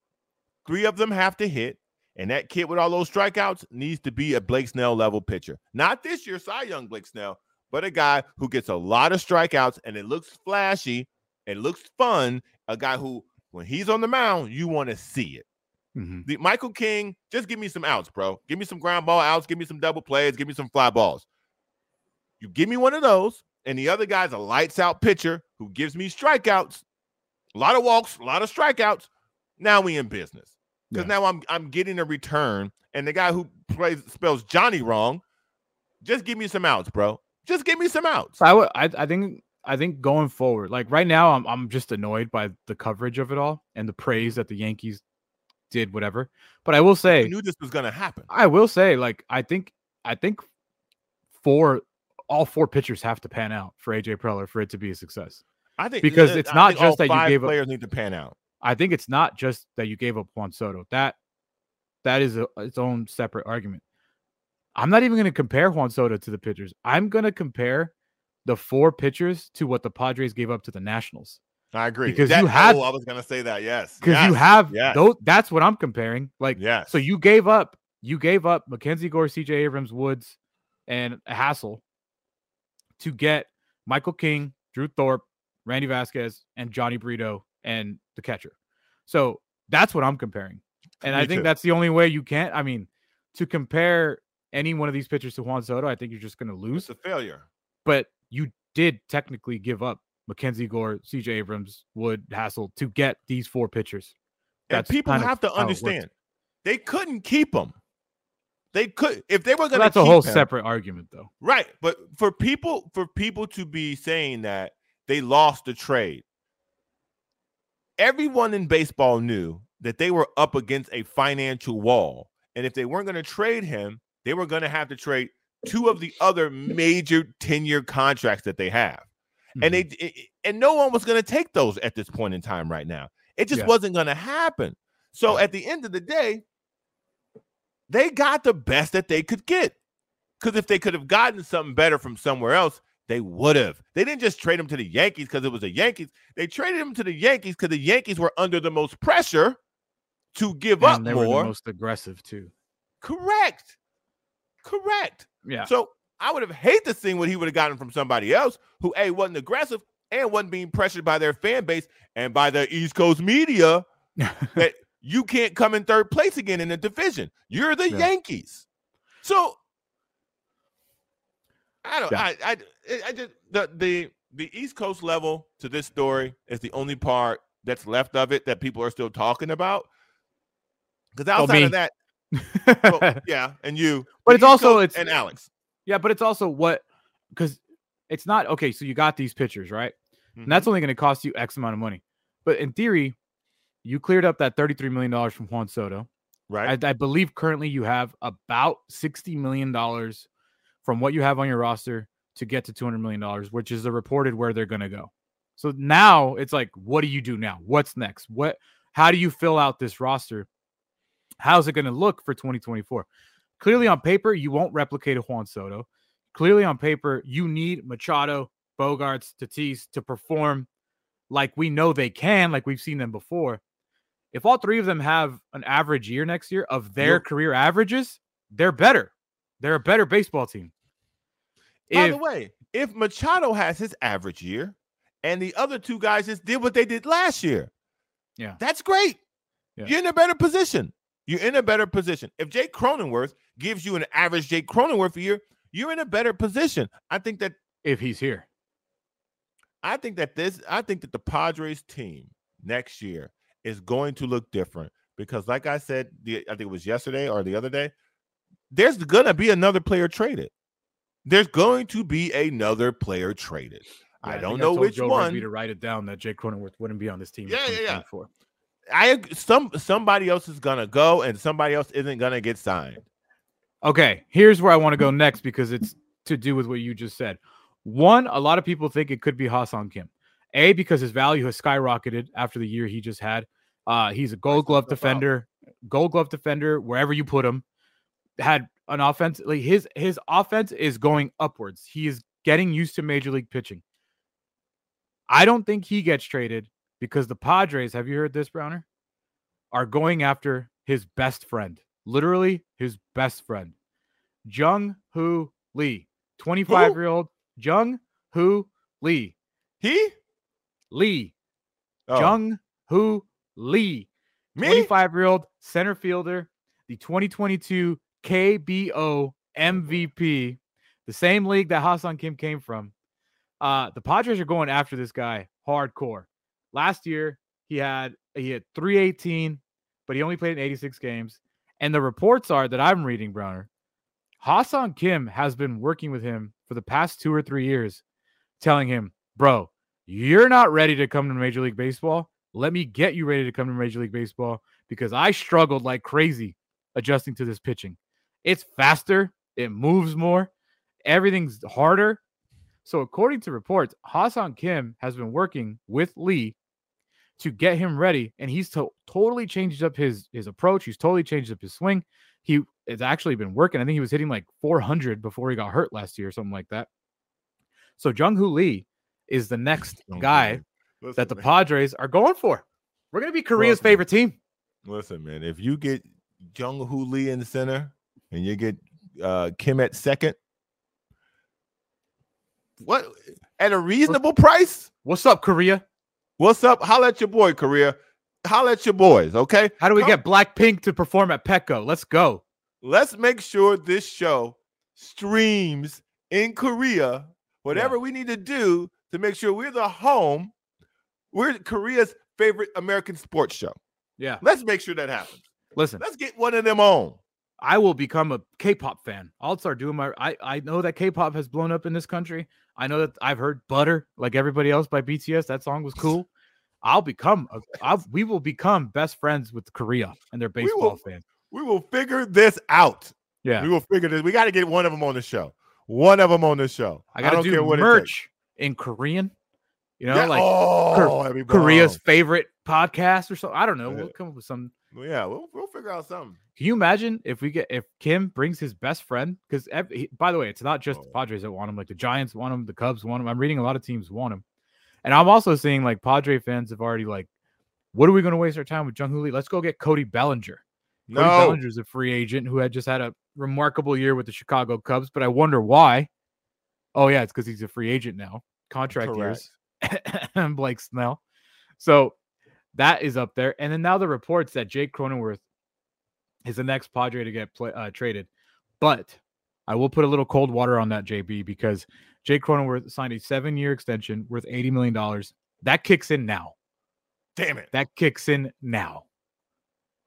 three of them have to hit. And that kid with all those strikeouts needs to be a Blake Snell level pitcher. Not this year, Cy Young Blake Snell, but a guy who gets a lot of strikeouts and it looks flashy, it looks fun. A guy who, when he's on the mound, you want to see it. Mm-hmm. The Michael King, just give me some outs, bro. Give me some ground ball outs. Give me some double plays. Give me some fly balls. You give me one of those, and the other guy's a lights out pitcher who gives me strikeouts, a lot of walks, a lot of strikeouts. Now we in business. Because yeah. now I'm I'm getting a return, and the guy who plays spells Johnny wrong, just give me some outs, bro. Just give me some outs. I would, I, I think, I think going forward, like right now, I'm I'm just annoyed by the coverage of it all and the praise that the Yankees did, whatever. But I will say, I knew this was gonna happen. I will say, like I think, I think, four, all four pitchers have to pan out for A J Preller for it to be a success. I think because it's I not just that you gave players up, need to pan out. I think it's not just that you gave up Juan Soto. That that is a, its own separate argument. I'm not even going to compare Juan Soto to the pitchers. I'm going to compare the four pitchers to what the Padres gave up to the Nationals. I agree. Because that, you had, oh, I was going to say that. Yes. Because yes, you have yes. those. That's what I'm comparing. Like, yes. so you gave up, you gave up Mackenzie Gore, C J Abrams, Woods, and Hassel to get Michael King, Drew Thorpe, Randy Vasquez, and Johnny Brito, and the catcher. So that's what I'm comparing. And Me I think too. That's the only way you can't, I mean, to compare any one of these pitchers to Juan Soto, I think you're just going to lose. It's a failure. But you did technically give up Mackenzie Gore, C J Abrams, Wood, Hassel to get these four pitchers. That's and people have to understand. They couldn't keep them. They could, if they were going to well, that's keep a whole him, separate argument though. Right. But for people, for people to be saying that they lost the trade, everyone in baseball knew that they were up against a financial wall. And if they weren't going to trade him, they were going to have to trade two of the other major ten-year contracts that they have. Mm-hmm. And they it, and no one was going to take those at this point in time right now. It just yeah. wasn't going to happen. So at the end of the day, they got the best that they could get. Because if they could have gotten something better from somewhere else, they would have. They didn't just trade him to the Yankees because it was the Yankees. They traded him to the Yankees because the Yankees were under the most pressure to give and up they more. They were the most aggressive too. Correct. Correct. Yeah. So I would have hated to see what he would have gotten from somebody else who, A, wasn't aggressive and wasn't being pressured by their fan base and by their East Coast media that you can't come in third place again in the division. You're the yeah. Yankees. So I don't. Yeah. I, I. I just the the the East Coast level to this story is the only part that's left of it that people are still talking about. Because outside well, of that, well, yeah, and you, but it's East also Coast it's and Alex, yeah, but it's also what because it's not okay. So you got these pitchers, right? Mm-hmm. And that's only going to cost you X amount of money. But in theory, you cleared up that thirty-three million dollars from Juan Soto, right? I, I believe currently you have about sixty million dollars. From what you have on your roster to get to two hundred million dollars, which is the reported where they're going to go. So now it's like, what do you do now? What's next? What? How do you fill out this roster? How's it going to look for twenty twenty-four? Clearly on paper, you won't replicate a Juan Soto. Clearly on paper, you need Machado, Bogarts, Tatis to perform like we know they can, like we've seen them before. If all three of them have an average year next year of their yep. career averages, they're better. They're a better baseball team. By if, the way, if Machado has his average year and the other two guys just did what they did last year, yeah, that's great. Yeah. You're in a better position. You're in a better position. If Jake Cronenworth gives you an average Jake Cronenworth year, you're in a better position. I think that if he's here, I think that this, I think that the Padres team next year is going to look different because, like I said, the, I think it was yesterday or the other day. There's going to be another player traded. There's going to be another player traded. Yeah, I don't I know I which Joe one. Rigby to write it down that Jake Cronenworth wouldn't be on this team. Yeah, yeah, yeah. I some somebody else is going to go, and somebody else isn't going to get signed. Okay, here's where I want to go next because it's to do with what you just said. One, a lot of people think it could be Ha-Sung Kim. A, because his value has skyrocketed after the year he just had. Uh, he's a Gold Glove defender. Gold Glove defender wherever you put him. Had an offense like his his offense is going upwards. He is getting used to major league pitching. I don't think he gets traded because the Padres, have you heard this, Browner, are going after his best friend, literally his best friend, Jung-Hoo Lee, twenty-five year old Jung-Hoo Lee. He Lee oh. Jung-Hoo Lee, twenty-five year old center fielder, the twenty twenty-two K B O M V P, the same league that Ha-Sung Kim came from. Uh, the Padres are going after this guy hardcore. Last year, he had he had three eighteen, but he only played in eighty-six games. And the reports are that I'm reading, Browner, Ha-Sung Kim has been working with him for the past two or three years, telling him, bro, you're not ready to come to Major League Baseball. Let me get you ready to come to Major League Baseball because I struggled like crazy adjusting to this pitching. It's faster. It moves more. Everything's harder. So according to reports, Ha-Sung Kim has been working with Lee to get him ready, and he's to- totally changed up his, his approach. He's totally changed up his swing. He has actually been working. I think he was hitting like four hundred before he got hurt last year or something like that. So Jung-Hoo Lee is the next guy listen, that the man. Padres are going for. We're going to be Korea's listen, favorite team. Listen, man, if you get Jung-Hoo Lee in the center, and you get uh, Kim at second. What at a reasonable what's, price? What's up, Korea? What's up? Holla at your boy, Korea. Holla at your boys, okay? How do we Come. get Blackpink to perform at Petco? Let's go. Let's make sure this show streams in Korea. Whatever yeah. we need to do to make sure we're the home, we're Korea's favorite American sports show. Yeah. Let's make sure that happens. Listen. Let's get one of them on. I will become a K-pop fan. I'll start doing my. I, I know that K-pop has blown up in this country. I know that I've heard "Butter" like everybody else by B T S. That song was cool. I'll become. A, I'll, we will become best friends with Korea and their baseball we will, fans. We will figure this out. Yeah, we will figure this. We got to get one of them on the show. One of them on the show. I got to do care what merch in Korean. You know, yeah. like oh, Korea's favorite podcast or something. I don't know. We'll come up with some. Well, yeah, we'll we'll figure out something. Can you imagine if we get if Kim brings his best friend? Because by the way, it's not just oh. the Padres that want him. Like the Giants want him, the Cubs want him. I'm reading a lot of teams want him, and I'm also seeing like Padre fans have already like, what are we going to waste our time with Jung-Hoo Lee? Let's go get Cody Bellinger. No, Cody Bellinger's a free agent who had just had a remarkable year with the Chicago Cubs, but I wonder why. Oh yeah, it's because he's a free agent now. Contract Correct. years. Blake Snell. So that is up there. And then now the reports that Jake Cronenworth is the next Padre to get play, uh, traded. But I will put a little cold water on that, J B, because Jake Cronenworth signed a seven-year extension worth eighty million dollars. That kicks in now. Damn it. That kicks in now.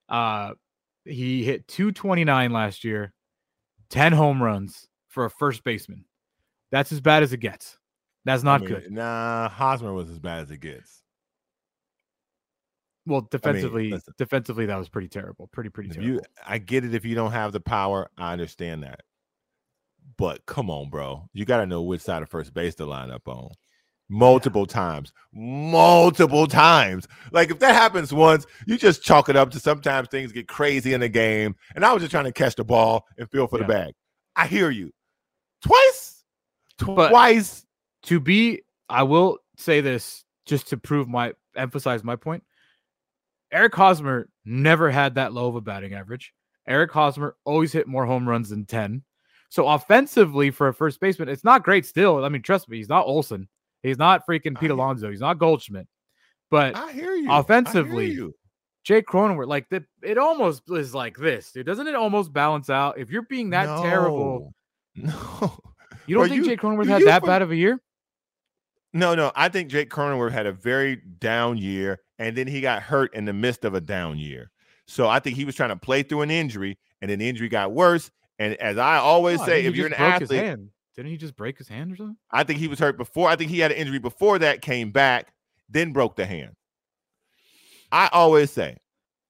Uh, he hit two twenty-nine last year, ten home runs for a first baseman. That's as bad as it gets. That's not I mean, good. Nah, Hosmer was as bad as it gets. Well, defensively, I mean, defensively, that was pretty terrible. Pretty, pretty terrible. You, I get it if you don't have the power. I understand that. But come on, bro. You got to know which side of first base to line up on. Multiple yeah. times. Multiple times. Like, if that happens once, you just chalk it up to sometimes things get crazy in the game. And I was just trying to catch the ball and feel for yeah. the bag. I hear you. Twice? Twice? But to be, I will say this just to prove my, emphasize my point. Eric Hosmer never had that low of a batting average. Eric Hosmer always hit more home runs than ten. So offensively for a first baseman, it's not great still. I mean, trust me, he's not Olsen. He's not freaking Pete Alonso. He's not Goldschmidt. But I hear you. offensively, I hear you. Jake Cronenworth, like the, it almost is like this. Dude. Doesn't it almost balance out? If you're being that no. terrible. No. You don't Are think you, Jake Cronenworth had that for- bad of a year? No, no. I think Jake Cronenworth had a very down year, and then he got hurt in the midst of a down year. So I think he was trying to play through an injury, and then the injury got worse. And as I always oh, say, if you're an athlete, didn't he just break his hand or something? I think he was hurt before. I think he had an injury before that, came back, then broke the hand. I always say,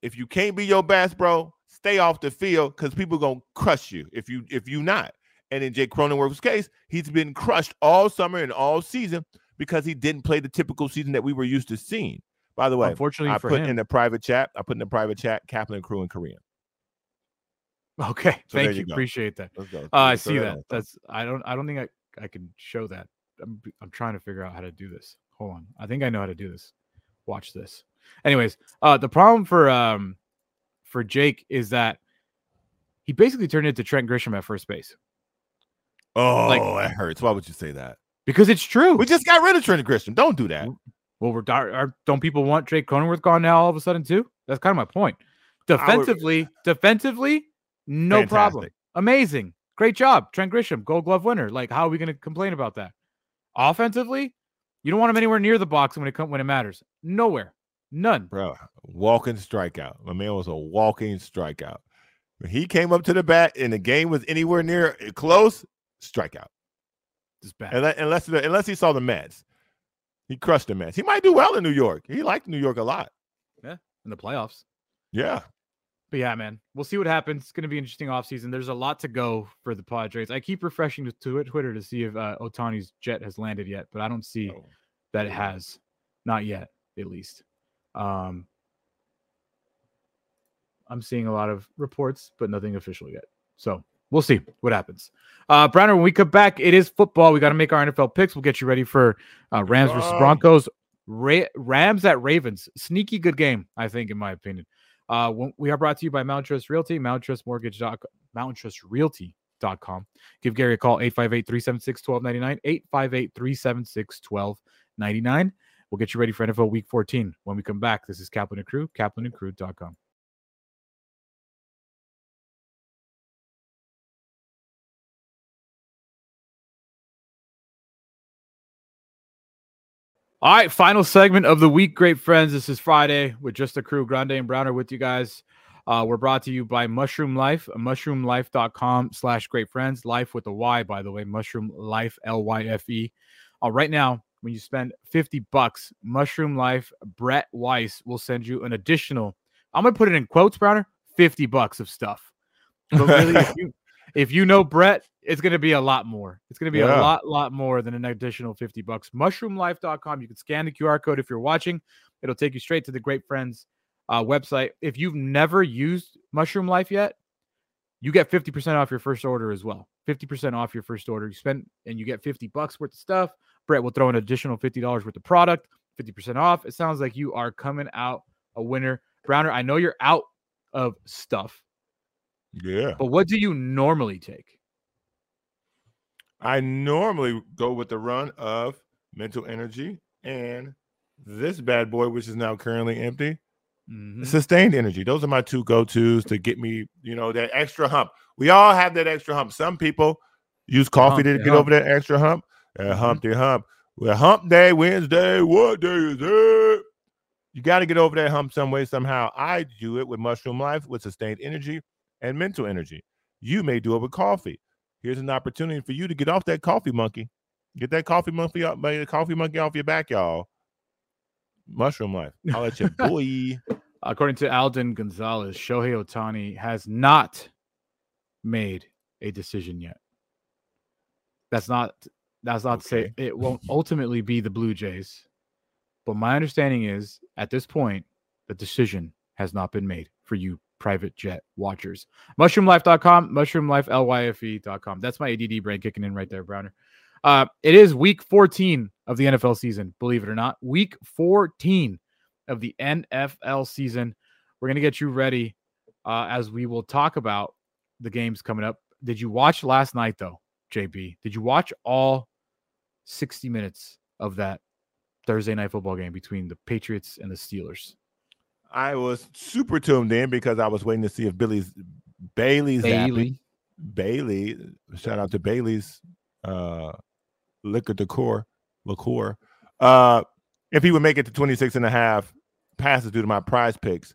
if you can't be your best, bro, stay off the field because people are gonna crush you if you if you not. And in Jake Cronenworth's case, he's been crushed all summer and all season because he didn't play the typical season that we were used to seeing. By the way, unfortunately, I for put him. in the private chat. I put in the private chat Kaplan and Crew in Korean. Okay, so thank you. Go. Appreciate that. Let's go. Let's uh, I see that. Down. That's I don't. I don't think I. I can show that. I'm. I'm trying to figure out how to do this. Hold on. I think I know how to do this. Watch this. Anyways, uh, the problem for um, for Jake is that he basically turned into Trent Grisham at first base. Oh, like, that hurts. Why would you say that? Because it's true. We just got rid of Trent Grisham. Don't do that. Well, we're are, don't people want Jake Cronenworth gone now all of a sudden too? That's kind of my point. Defensively, would, defensively, no fantastic. problem. Amazing. Great job. Trent Grisham, Gold Glove winner. Like, how are we going to complain about that? Offensively, you don't want him anywhere near the box when it come, when it matters. Nowhere. None. Bro, walking strikeout. My man was a walking strikeout. When he came up to the bat and the game was anywhere near close, strikeout. Just bad. Unless, unless he saw the Mets. He crushed the Mets. He might do well in New York. He liked New York a lot. Yeah, in the playoffs. Yeah. But yeah, man, we'll see what happens. It's going to be an interesting offseason. There's a lot to go for the Padres. I keep refreshing to Twitter to see if uh, Ohtani's jet has landed yet, but I don't see oh. that it has. Not yet, at least. Um, I'm seeing a lot of reports, but nothing official yet. So we'll see what happens. Uh, Browner, when we come back, it is football. We got to make our N F L picks. We'll get you ready for uh, Rams versus Broncos. Ra- Rams at Ravens. Sneaky good game, I think, in my opinion. Uh, we are brought to you by Mountain Trust Realty, mountain trust mortgage dot com, mountain trust realty dot com. Give Gary a call, eight five eight, three seven six, one two nine nine, eight five eight, three seven six, one two nine nine. We'll get you ready for N F L Week fourteen. When we come back, this is Kaplan and Crew, kaplan and crew dot com. All right, final segment of the week, great friends. This is Friday with just the crew. Grande and Brown are with you guys. Uh, we're brought to you by Mushroom Life, mushroom life dot com slash great friends. Life with a Y, by the way, Mushroom Life, L Y F E. Uh, right now, when you spend fifty bucks, Mushroom Life, Brett Weiss will send you an additional, I'm going to put it in quotes, Browner, fifty bucks of stuff. But really, if, you, if you know Brett, it's going to be a lot more. It's going to be yeah. a lot, lot more than an additional fifty bucks. mushroom life dot com. You can scan the Q R code if you're watching. It'll take you straight to the Great Friends uh, website. If you've never used Mushroom Life yet, you get fifty percent off your first order as well. fifty percent off your first order. You spend and you get fifty bucks worth of stuff. Brett will throw an additional fifty dollars worth of product, fifty percent off. It sounds like you are coming out a winner. Browner, I know you're out of stuff. Yeah. But what do you normally take? I normally go with the run of Mental Energy and this bad boy, which is now currently empty. Mm-hmm. Sustained Energy. Those are my two go-tos to get me, you know, that extra hump. We all have that extra hump. Some people use coffee hump, to get hump. over that extra hump. Uh, hump mm-hmm. to hump. Well, hump day, Wednesday, what day is it? You got to get over that hump some way, somehow. I do it with Mushroom Life, with Sustained Energy, and Mental Energy. You may do it with coffee. Here's an opportunity for you to get off that coffee monkey. Get that coffee monkey off, the coffee monkey off your back, y'all. Mushroom Life. I'll let you, boy. According to Alden Gonzalez, Shohei Ohtani has not made a decision yet. That's not that's not okay. to say it won't ultimately be the Blue Jays, but my understanding is at this point the decision has not been made for you private jet watchers. Mushroom Life dot com, Mushroom Life L Y F E dot com. That's my A D D brain kicking in right there, Browner. Uh, it is week fourteen of the N F L season, believe it or not. Week fourteen of the N F L season. We're going to get you ready uh, as we will talk about the games coming up. Did you watch last night, though, J B? Did you watch all sixty minutes of that Thursday night football game between the Patriots and the Steelers? I was super tuned in because I was waiting to see if Billy's Bailey's Bailey. Bailey. Shout out to Bailey's uh, liquor decor, liqueur. Uh, if he would make it to twenty-six and a half passes due to my prize picks,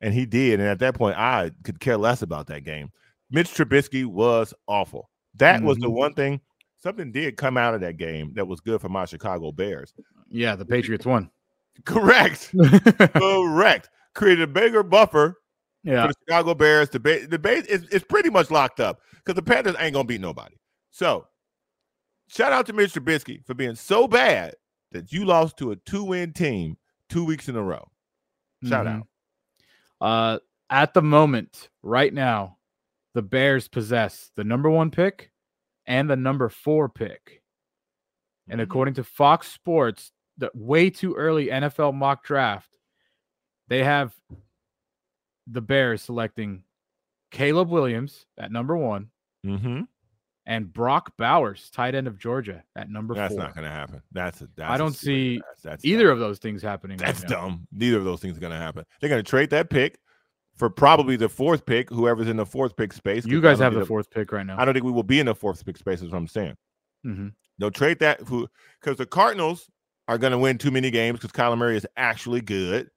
and he did. And at that point, I could care less about that game. Mitch Trubisky was awful. That mm-hmm. was the one thing. Something did come out of that game that was good for my Chicago Bears. Yeah, the Patriots won. Correct. Correct. Created a bigger buffer yeah. for the Chicago Bears. The ba- the base is it's pretty much locked up because the Panthers ain't going to beat nobody. So, shout out to Mitch Trubisky for being so bad that you lost to a two-win team two weeks in a row. Shout mm-hmm. out. Uh, at the moment, right now, the Bears possess the number one pick and the number four pick. And mm-hmm. according to Fox Sports, the way too early N F L mock draft, they have the Bears selecting Caleb Williams at number one mm-hmm. and Brock Bowers, tight end of Georgia, at number that's four. That's not going to happen. That's a, that's I don't a see that's, that's either dumb. of those things happening. That's right dumb. Neither of those things are going to happen. They're going to trade that pick for probably the fourth pick, whoever's in the fourth pick space. You guys have the fourth pick right now. I don't think we will be in the fourth pick space is what I'm saying. Mm-hmm. They'll trade that because the Cardinals are going to win too many games because Kyler Murray is actually good.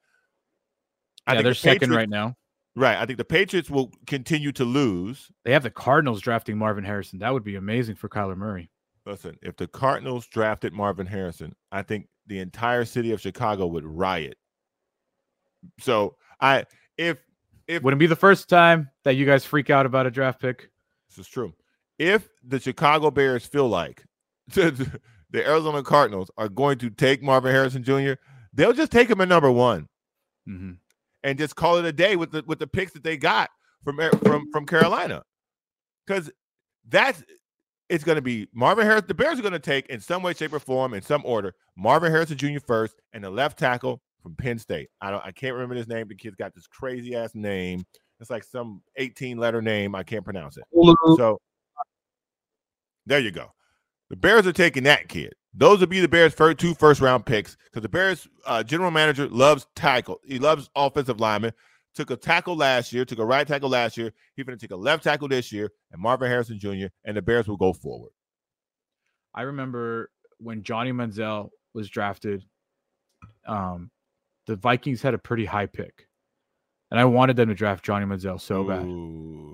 I yeah, think they're the second Patriots, right now. Right. I think the Patriots will continue to lose. They have the Cardinals drafting Marvin Harrison. That would be amazing for Kyler Murray. Listen, if the Cardinals drafted Marvin Harrison, I think the entire city of Chicago would riot. So I if if wouldn't be the first time that you guys freak out about a draft pick. This is true. If the Chicago Bears feel like the Arizona Cardinals are going to take Marvin Harrison Junior, they'll just take him at number one, mm-hmm. and just call it a day with the with the picks that they got from from from Carolina, because that's it's going to be Marvin Harrison. The Bears are going to take in some way, shape, or form, in some order, Marvin Harrison Junior first, and the left tackle from Penn State. I don't, I can't remember his name. The kid's got this crazy ass name. It's like some eighteen letter name. I can't pronounce it. So there you go. The Bears are taking that kid. Those would be the Bears' first two first-round picks because the Bears' uh, general manager loves tackle. He loves offensive linemen. Took a tackle last year, took a right tackle last year. He's going to take a left tackle this year, and Marvin Harrison Junior, and the Bears will go forward. I remember when Johnny Manziel was drafted, um, the Vikings had a pretty high pick, and I wanted them to draft Johnny Manziel so Ooh.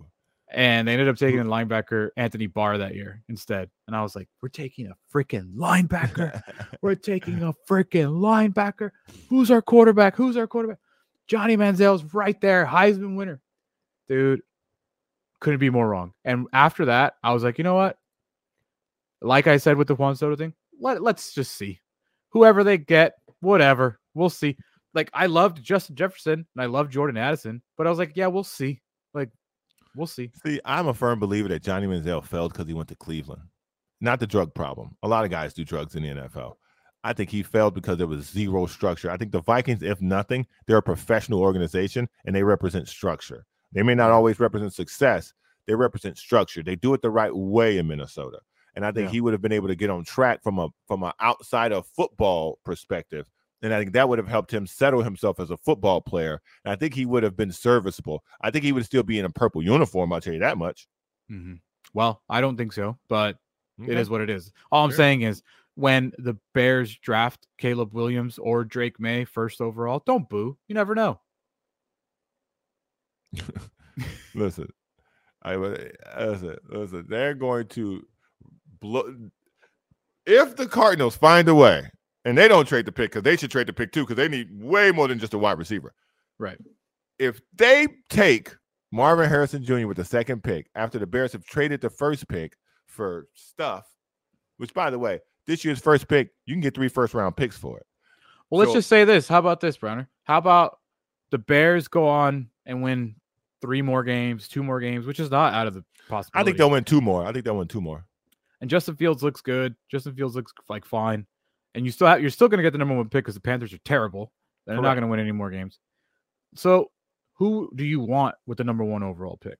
bad. And they ended up taking a linebacker, Anthony Barr, that year instead. And I was like, we're taking a freaking linebacker. We're taking a freaking linebacker. Who's our quarterback? Who's our quarterback? Johnny Manziel's right there. Heisman winner. Dude, couldn't be more wrong. And after that, I was like, you know what? Like I said with the Juan Soto thing, let, let's just see. Whoever they get, whatever. We'll see. like, I loved Justin Jefferson and I loved Jordan Addison, but I was like, yeah, we'll see. Like, we'll see. See, I'm a firm believer that Johnny Manziel failed because he went to Cleveland. Not the drug problem. A lot of guys do drugs in the N F L. I think he failed because there was zero structure. I think the Vikings, if nothing, they're a professional organization and they represent structure. They may not always represent success. They represent structure. They do it the right way in Minnesota. And I think yeah. he would have been able to get on track from a from an outside of football perspective. And I think that would have helped him settle himself as a football player. And I think he would have been serviceable. I think he would still be in a purple uniform, I'll tell you that much. Mm-hmm. Well, I don't think so, but okay. It is what it is. All sure. I'm saying is when the Bears draft Caleb Williams or Drake May first overall, don't boo. You never know. Listen, I listen, listen, they're going to blow. If the Cardinals find a way, and they don't trade the pick because they should trade the pick too because they need way more than just a wide receiver. Right. If they take Marvin Harrison Junior with the second pick after the Bears have traded the first pick for stuff, which, by the way, this year's first pick, you can get three first-round picks for it. Well, so, let's just say this. How about this, Browner? How about the Bears go on and win three more games, two more games, which is not out of the possibility. I think they'll win two more. I think they'll win two more. And Justin Fields looks good. Justin Fields looks like fine. And you still have, you're still going to get the number one pick because the Panthers are terrible. They're Correct. Not going to win any more games. So who do you want with the number one overall pick?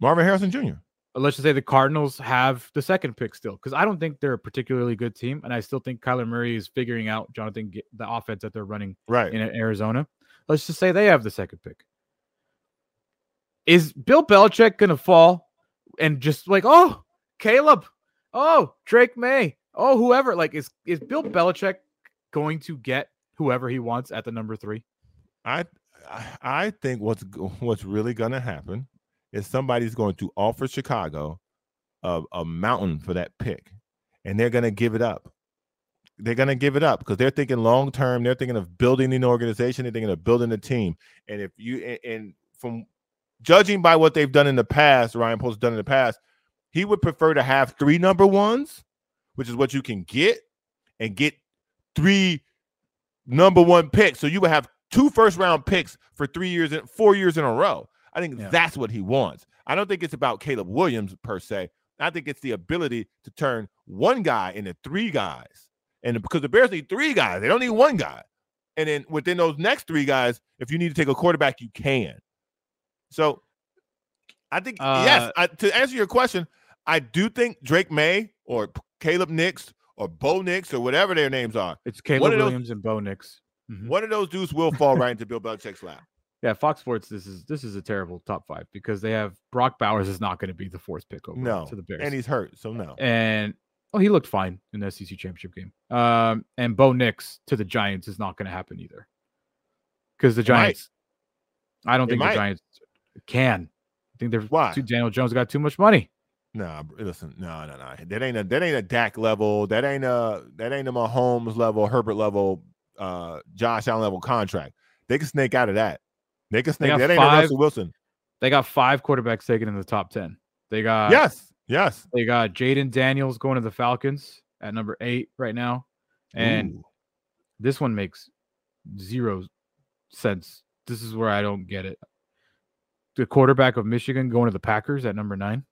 Marvin Harrison Junior Let's just say the Cardinals have the second pick still because I don't think they're a particularly good team. And I still think Kyler Murray is figuring out, Jonathan, the offense that they're running right. in Arizona. Let's just say they have the second pick. Is Bill Belichick going to fall and just like, oh, Caleb, oh, Drake May, oh, whoever, like, is is Bill Belichick going to get whoever he wants at the number three? I I think what's what's really going to happen is somebody's going to offer Chicago a, a mountain for that pick, and they're going to give it up. They're going to give it up because they're thinking long term. They're thinking of building an organization. They're thinking of building a team. And if you and, and from judging by what they've done in the past, Ryan Post has done in the past, he would prefer to have three number ones, which is what you can get, and get three number one picks. So you would have two first round picks for three years and four years in a row. I think yeah. that's what he wants. I don't think it's about Caleb Williams per se. I think it's the ability to turn one guy into three guys. And because the Bears need three guys, they don't need one guy. And then within those next three guys, if you need to take a quarterback, you can. So I think, uh, yes, I, to answer your question, I do think Drake May or Caleb Nix or Bo Nix or whatever their names are. It's Caleb Williams and Bo Nix. Mm-hmm. One of those dudes will fall right into Bill Belichick's lap. Yeah, Fox Sports, this is this is a terrible top five because they have Brock Bowers is not going to be the fourth pick over no, to the Bears. And he's hurt, so no. And, oh, he looked fine in the S E C championship game. Um, and Bo Nix to the Giants is not going to happen either. Because the Giants, I don't it think might. the Giants can. I think they're Why? Too, Daniel Jones got too much money. No, nah, listen, no, no, no. That ain't a that ain't a Dak level. That ain't a that ain't a Mahomes level, Herbert level, uh, Josh Allen level contract. They can snake out of that. They can snake. They that ain't five, a Russell Wilson. They got five quarterbacks taken in the top ten. They got yes, yes. They got Jaden Daniels going to the Falcons at number eight right now, and Ooh. This one makes zero sense. This is where I don't get it. The quarterback of Michigan going to the Packers at number nine.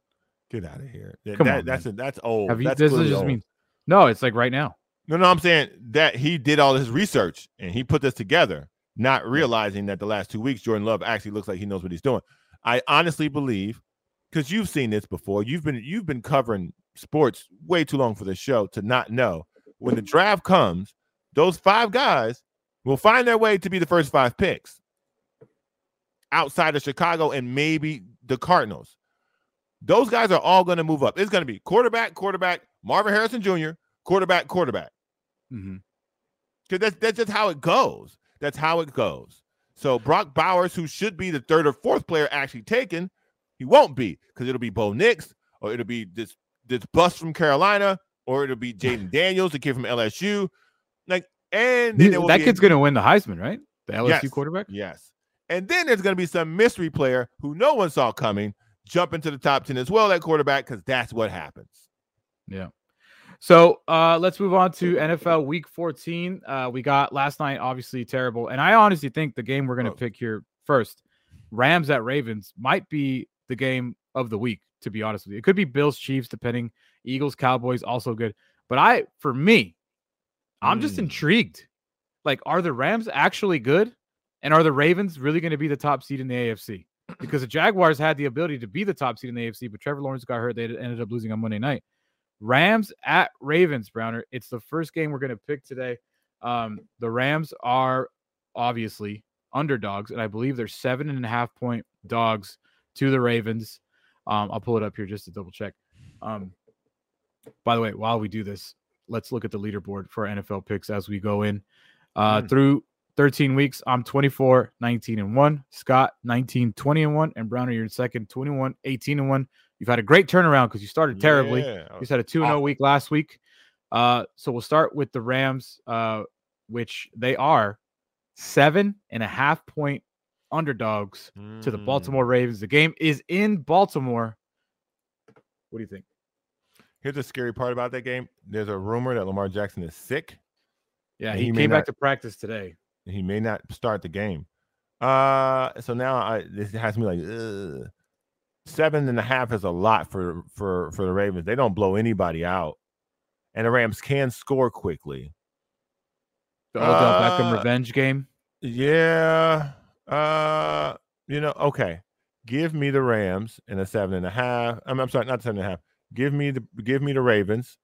Get out of here! That, Come that, on, that's a, that's old. Have you, that's this is just old. Mean no. It's like right now. No, no, I'm saying that he did all his research and he put this together, not realizing that the last two weeks Jordan Love actually looks like he knows what he's doing. I honestly believe, because you've seen this before, you've been you've been covering sports way too long for the show to not know when the draft comes, those five guys will find their way to be the first five picks outside of Chicago and maybe the Cardinals. Those guys are all going to move up. It's going to be quarterback, quarterback, Marvin Harrison Junior, quarterback, quarterback. Mm-hmm. Because that's, that's just how it goes. That's how it goes. So Brock Bowers, who should be the third or fourth player actually taken, he won't be because it'll be Bo Nix or it'll be this, this bust from Carolina or it'll be Jaden Daniels, the kid from L S U. Like, and then you, That kid's going to win the Heisman, right? The L S U yes, quarterback? Yes. And then there's going to be some mystery player who no one saw coming jump into the top ten as well at quarterback because that's what happens. Yeah. So uh, let's move on to N F L Week fourteen. Uh, we got last night, obviously terrible. And I honestly think the game we're going to pick here first, Rams at Ravens, might be the game of the week, to be honest with you. It could be Bills, Chiefs, depending. Eagles, Cowboys, also good. But I, for me, I'm mm. just intrigued. Like, are the Rams actually good? And are the Ravens really going to be the top seed in the A F C? Because the Jaguars had the ability to be the top seed in the A F C, but Trevor Lawrence got hurt. They ended up losing on Monday night. Rams at Ravens, Browner. It's the first game we're going to pick today. Um, the Rams are obviously underdogs, and I believe they're seven and a half point dogs to the Ravens. Um, I'll pull it up here just to double check. Um, by the way, while we do this, let's look at the leaderboard for our N F L picks as we go in. Uh, mm. Through thirteen weeks, I'm twenty-four, nineteen, and one. Scott, nineteen, twenty, and one. And Browner, you're in second, twenty-one, eighteen, and one. You've had a great turnaround because you started terribly. Yeah. You just had a two and oh week last week. Uh, so we'll start with the Rams, uh, which they are seven and a half point underdogs mm. to the Baltimore Ravens. The game is in Baltimore. What do you think? Here's the scary part about that game. There's a rumor that Lamar Jackson is sick. Yeah, he, he came not, back to practice today. He may not start the game. Uh, so now I this has me like, ugh. Seven and a half is a lot for, for, for the Ravens. They don't blow anybody out. And the Rams can score quickly. The Odell uh, Beckham revenge game? Yeah. Uh, you know, okay. Give me the Rams in a seven and a half. I'm, I'm sorry, not seven and a half. Give me the give me the Ravens.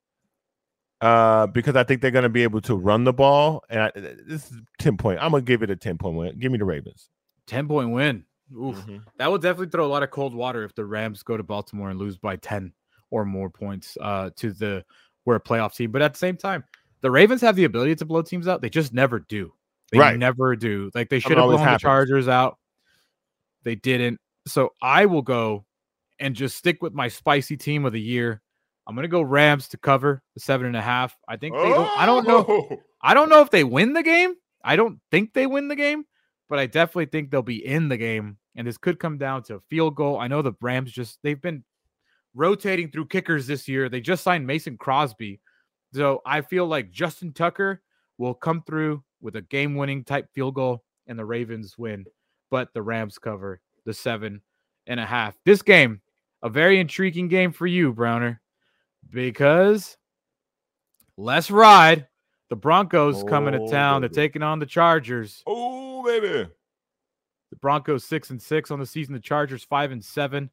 Uh, because I think they're going to be able to run the ball. And I, this is ten point. I'm going to give it a ten point win. Give me the Ravens. ten point win. Oof. Mm-hmm. That would definitely throw a lot of cold water if the Rams go to Baltimore and lose by ten or more points uh, to the we're a playoff team. But at the same time, the Ravens have the ability to blow teams out. They just never do. They right. never do. Like they should have blown happens. the Chargers out. They didn't. So I will go and just stick with my spicy team of the year. I'm gonna go Rams to cover the seven and a half. I think they don't. I don't know. I don't know if they win the game. I don't think they win the game, but I definitely think they'll be in the game. And this could come down to a field goal. I know the Rams just they've been rotating through kickers this year. They just signed Mason Crosby, so I feel like Justin Tucker will come through with a game-winning type field goal, and the Ravens win. But the Rams cover the seven and a half. This game, a very intriguing game for you, Browner. Because let's ride. The Broncos oh, coming to town. Baby. They're taking on the Chargers. Oh, baby. The Broncos six and six on the season. The Chargers five and seven.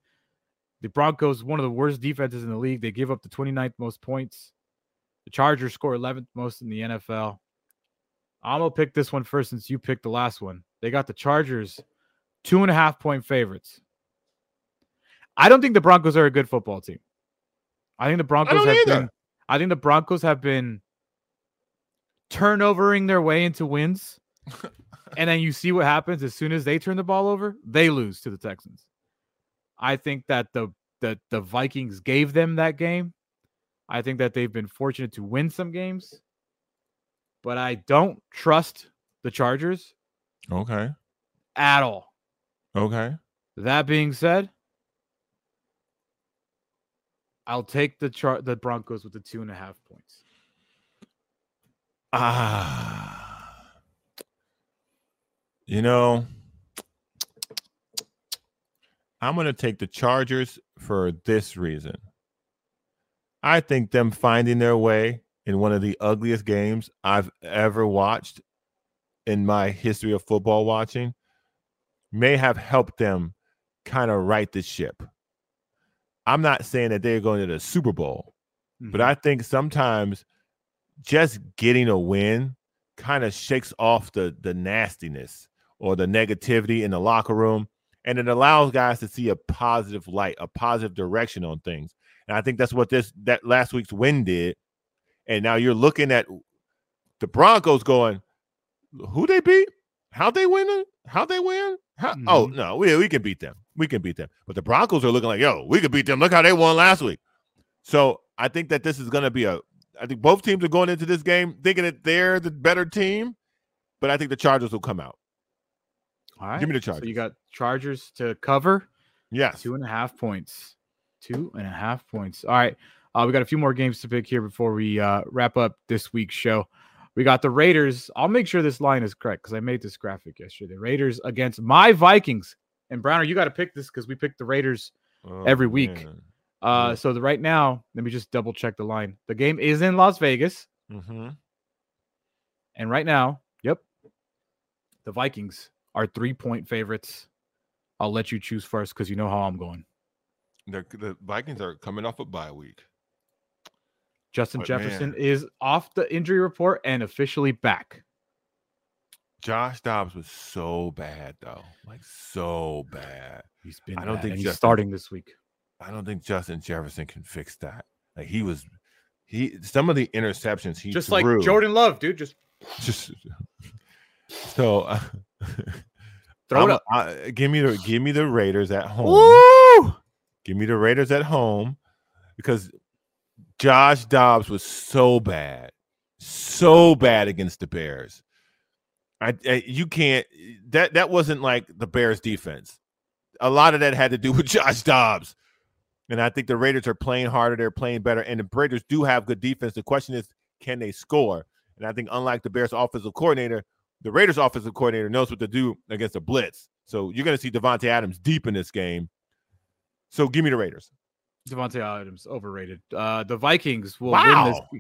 The Broncos, one of the worst defenses in the league. They give up the twenty-ninth most points. The Chargers score eleventh most in the N F L. I'm going to pick this one first since you picked the last one. They got the Chargers two and a half point favorites. I don't think the Broncos are a good football team. I think the Broncos have either. been I think the Broncos have been turnovering their way into wins. And then you see what happens as soon as they turn the ball over, they lose to the Texans. I think that the the, the Vikings gave them that game. I think that they've been fortunate to win some games. But I don't trust the Chargers. Okay. At all. Okay. That being said, I'll take the char- the Broncos with the two and a half points. Ah, uh, you know, I'm going to take the Chargers for this reason. I think them finding their way in one of the ugliest games I've ever watched in my history of football watching may have helped them kind of right the ship. I'm not saying that they're going to the Super Bowl, mm-hmm. but I think sometimes just getting a win kind of shakes off the, the nastiness or the negativity in the locker room, and it allows guys to see a positive light, a positive direction on things. And I think that's what this that last week's win did. And now you're looking at the Broncos going, who they beat? How'd they win? How'd they win? How? Mm-hmm. Oh, no, we, we can beat them. We can beat them. But the Broncos are looking like, yo, we could beat them. Look how they won last week. So I think that this is going to be a – I think both teams are going into this game thinking that they're the better team, but I think the Chargers will come out. All right. Give me the Chargers. So you got Chargers to cover? Yes. Two and a half points. Two and a half points. All right. Uh, we got a few more games to pick here before we uh, wrap up this week's show. We got the Raiders. I'll make sure this line is correct because I made this graphic yesterday. The Raiders against my Vikings. And Browner, you got to pick this because we pick the Raiders oh, every week. Uh, yeah. So the, right now, let me just double check the line. The game is in Las Vegas. Mm-hmm. And right now, yep, the Vikings are three-point favorites. I'll let you choose first because you know how I'm going. The, the Vikings are coming off a bye week. Justin but Jefferson man. is off the injury report and officially back. Josh Dobbs was so bad, though. Like, so bad. He's been I don't bad. think Justin, he's starting this week. I don't think Justin Jefferson can fix that. Like, he was – he some of the interceptions he Just threw, like Jordan Love, dude. Just – just So, uh, throw it up. I, give, me the, give me the Raiders at home. Woo! Give me the Raiders at home because Josh Dobbs was so bad. So bad against the Bears. I, I, you can't that that wasn't like the Bears defense. A lot of that had to do with Josh Dobbs. And I think the Raiders are playing harder, they're playing better, and the Raiders do have good defense. The question is, can they score? And I think unlike the Bears offensive coordinator, the Raiders offensive coordinator knows what to do against a blitz. So you're going to see Devontae Adams deep in this game. So give me the Raiders. Devontae Adams overrated. Uh, the Vikings will wow. win this.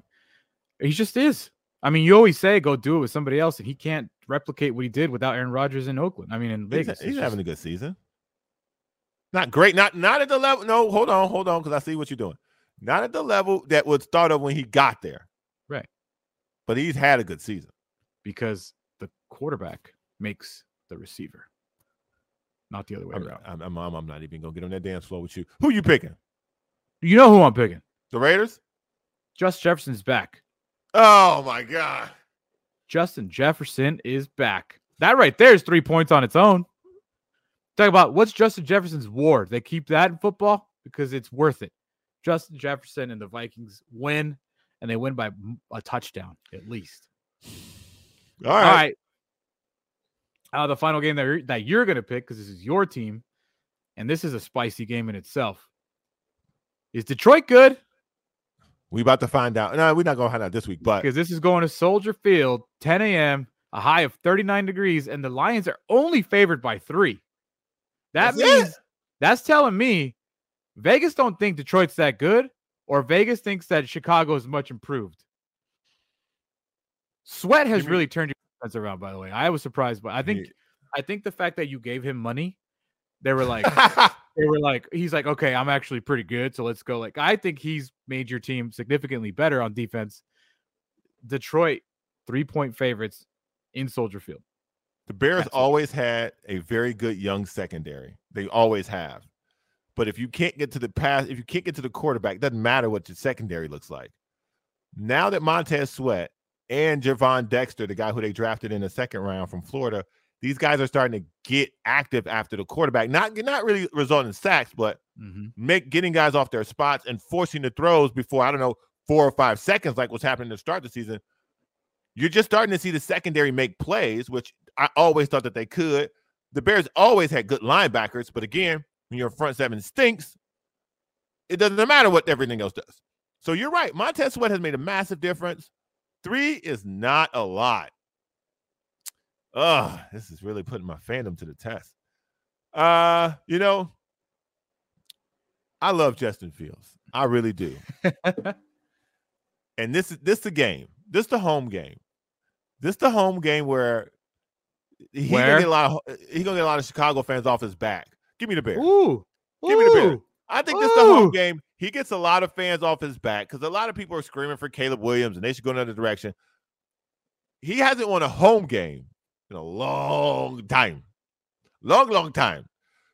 He just is. I mean, you always say go do it with somebody else, and he can't replicate what he did without Aaron Rodgers in Oakland. I mean, in Vegas, he's, he's just having a good season. Not great, not not at the level. No, hold on, hold on, because I see what you're doing. Not at the level that would start up when he got there, right? But he's had a good season because the quarterback makes the receiver, not the other way I'm, around. I'm, I'm, I'm, I'm not even gonna get on that dance floor with you. Who you picking? You know who I'm picking? The Raiders. Justin Jefferson's back. Oh my God. Justin Jefferson is back. That right there is three points on its own. Talk about what's Justin Jefferson's war. They keep that in football because it's worth it. Justin Jefferson and the Vikings win, and they win by a touchdown at least. All right. All right. Uh, the final game that you're, that you're going to pick, because this is your team, and this is a spicy game in itself. Is Detroit good? We about to find out. No, we're not going to find out this week, but because this is going to Soldier Field, ten a.m., a high of thirty-nine degrees, and the Lions are only favored by three. That that's means it. that's telling me Vegas don't think Detroit's that good, or Vegas thinks that Chicago is much improved. Sweat has really turned your defense around, by the way. I was surprised, but I think yeah. I think the fact that you gave him money, they were like. They were like, he's like, okay, I'm actually pretty good, so let's go. Like, I think he's made your team significantly better on defense. Detroit, three-point favorites in Soldier Field. The Bears That's always it. had a very good young secondary. They always have. But if you can't get to the pass, if you can't get to the quarterback, it doesn't matter what your secondary looks like. Now that Montez Sweat and Javon Dexter, the guy who they drafted in the second round from Florida, these guys are starting to get active after the quarterback. Not, not really resulting in sacks, but mm-hmm. make, getting guys off their spots and forcing the throws before, I don't know, four or five seconds, like what's happening to start the season. You're just starting to see the secondary make plays, which I always thought that they could. The Bears always had good linebackers, but again, when your front seven stinks, it doesn't matter what everything else does. So you're right. Montez Sweat has made a massive difference. Three is not a lot. Oh, this is really putting my fandom to the test. Uh, you know, I love Justin Fields. I really do. And this is this the game. This the home game. This the home game where he's gonna get a lot of he's gonna get a lot of Chicago fans off his back. Give me the Bears. Ooh. Give me the Bears. I think Ooh. this is the home game. He gets a lot of fans off his back because a lot of people are screaming for Caleb Williams and they should go another direction. He hasn't won a home game in a long time. Long, long time.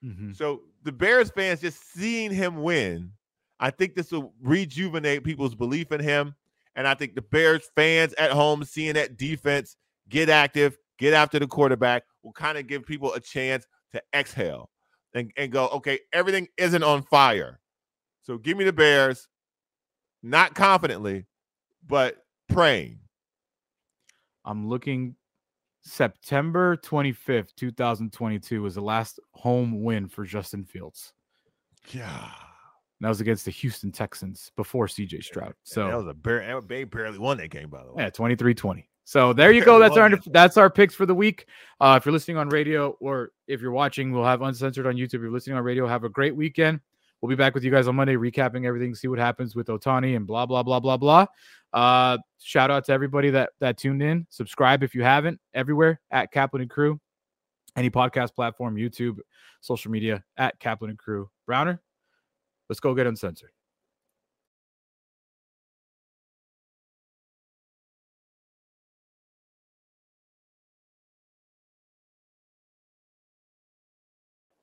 Mm-hmm. So the Bears fans just seeing him win, I think this will rejuvenate people's belief in him. And I think the Bears fans at home seeing that defense get active, get after the quarterback, will kind of give people a chance to exhale and, and go, okay, everything isn't on fire. So give me the Bears, not confidently, but praying. I'm looking September twenty-fifth, two thousand twenty-two was the last home win for Justin Fields. Yeah. And that was against the Houston Texans before C J Stroud. So that was a bar- they barely won that game, by the way. Yeah, twenty-three twenty. So there you go. That's our that's our picks for the week. Uh, if you're listening on radio or if you're watching, we'll have Uncensored on YouTube. If you're listening on radio, have a great weekend. We'll be back with you guys on Monday, recapping everything, see what happens with Ohtani and blah, blah, blah, blah, blah. Uh, shout out to everybody that, that tuned in. Subscribe if you haven't. Everywhere, at Kaplan and Crew. Any podcast platform, YouTube, social media, at Kaplan and Crew. Browner, let's go get Uncensored.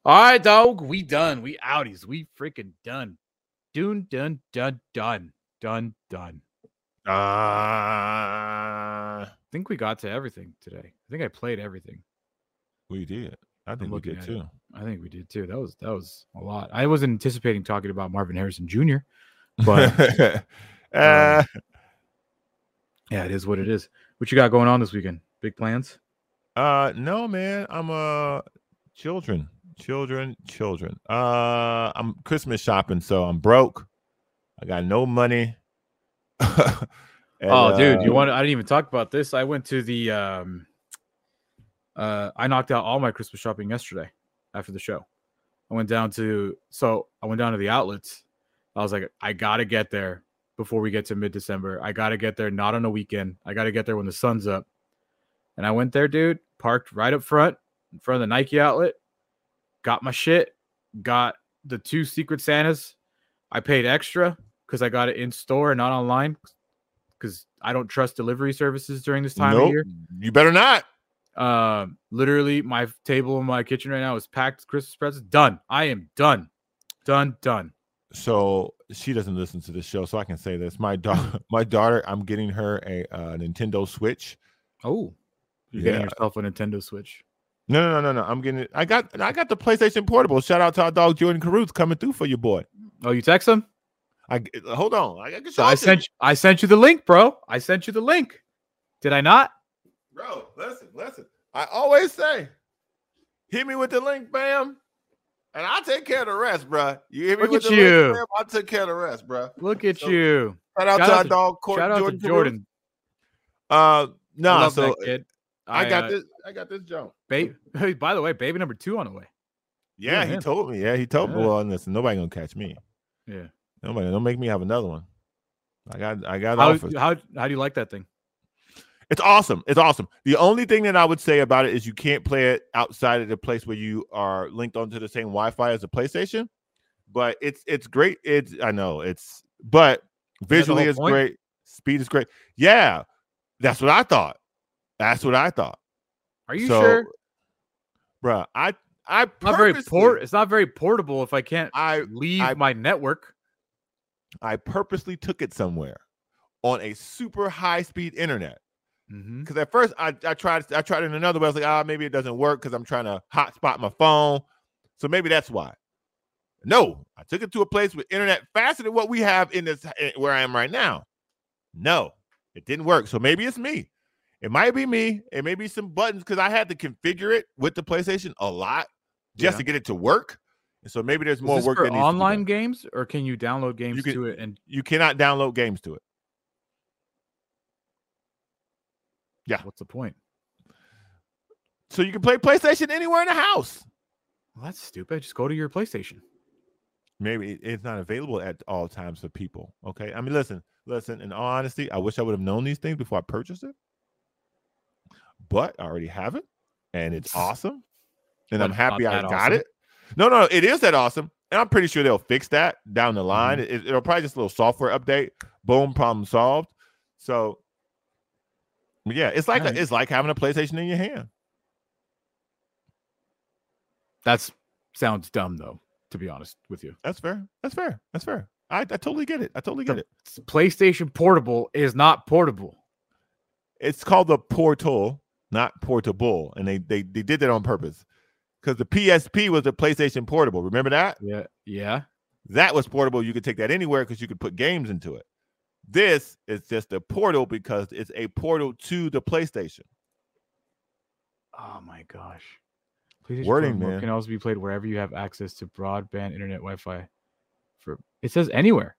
All right, dog. We done. We outies. We freaking done. Dun, dun, dun, dun, dun, done. Uh, I think we got to everything today. I think I played everything. We did. I think we did too. It. I think we did too. That was that was a lot. I wasn't anticipating talking about Marvin Harrison Junior But uh, uh, yeah, it is what it is. What you got going on this weekend? Big plans? Uh, no, man. I'm uh children. Children, children. Uh, I'm Christmas shopping, so I'm broke. I got no money. and, oh, dude, uh, you want? I didn't even talk about this. I went to the. Um, uh, I knocked out all my Christmas shopping yesterday after the show. I went down to so I went down to the outlets. I was like, I gotta get there before we get to mid-December. I gotta get there, not on a weekend. I gotta get there when the sun's up. And I went there, dude. Parked right up front in front of the Nike outlet. Got my shit, got the two Secret Santas. I paid extra because I got it in store and not online because I don't trust delivery services during this time nope. of year. You better not. Uh, literally, my table in my kitchen right now is packed with Christmas presents. Done. I am done. Done, done. So she doesn't listen to this show, so I can say this. My, da- my daughter, I'm getting her a uh, Nintendo Switch. Oh, you're yeah. getting yourself a Nintendo Switch. No, no, no, no, no. I'm getting it. I got I got the PlayStation Portable. Shout out to our dog Jordan Carruth coming through for your boy. Oh, you text him? I hold on. I, I, so I sent you, I sent you the link, bro. I sent you the link. Did I not? Bro, listen, listen. I always say, hit me with the link, fam. And I'll take care of the rest, bro. You hit me Look with the you. link, fam. I'll take care of the rest, bro. Look at so, you. Shout out shout to out our to, dog Court, shout Jordan. Out to Jordan. Uh no, nah, so that kid. I, I got uh, this. I got this jump. Babe, by the way, baby number two on the way. Yeah, yeah he man. told me. Yeah, he told yeah. me. Well, listen, nobody gonna catch me. Yeah, nobody. Don't make me have another one. I got. I got. How how, how do you like that thing? It's awesome. It's awesome. The only thing that I would say about it is you can't play it outside of the place where you are linked onto the same Wi-Fi as the PlayStation. But it's it's great. It's I know it's but visually it's point? great. Speed is great. Yeah, that's what I thought. That's what I thought. Are you so, sure? Bro, I I it's not, very port- it's not very portable if I can't I, leave I, my network. I purposely took it somewhere on a super high-speed internet. Mm-hmm. Cuz at first I I tried I tried it in another way. I was like, "Ah, maybe it doesn't work cuz I'm trying to hotspot my phone." So maybe that's why. No, I took it to a place with internet faster than what we have in this where I am right now. No, it didn't work. So maybe it's me. It might be me. It may be some buttons because I had to configure it with the PlayStation a lot just yeah. to get it to work. And so maybe there's more work. Is this for online games, or can you download games you can, to it? And you cannot download games to it. Yeah. What's the point? So you can play PlayStation anywhere in the house. Well, that's stupid. Just go to your PlayStation. Maybe it's not available at all times for people. Okay. I mean, listen, listen. In all honesty, I wish I would have known these things before I purchased it. But I already have it, and it's awesome, and I'm happy I got awesome. it. No, no, it is that awesome, and I'm pretty sure they'll fix that down the line. Mm-hmm. It, it'll probably just a little software update. Boom, problem solved. So, yeah, it's like right. a, it's like having a PlayStation in your hand. That sounds dumb, though. To be honest with you, that's fair. That's fair. That's fair. I, I totally get it. I totally get the it. PlayStation Portable is not portable. It's called the Portal. Not portable, and they they they did that on purpose because the P S P was the PlayStation Portable. Remember that? Yeah, yeah. That was portable. You could take that anywhere because you could put games into it. This is just a portal because it's a portal to the PlayStation. Oh my gosh! PlayStation Wording, man. Can also be played wherever you have access to broadband internet Wi-Fi. for it says anywhere.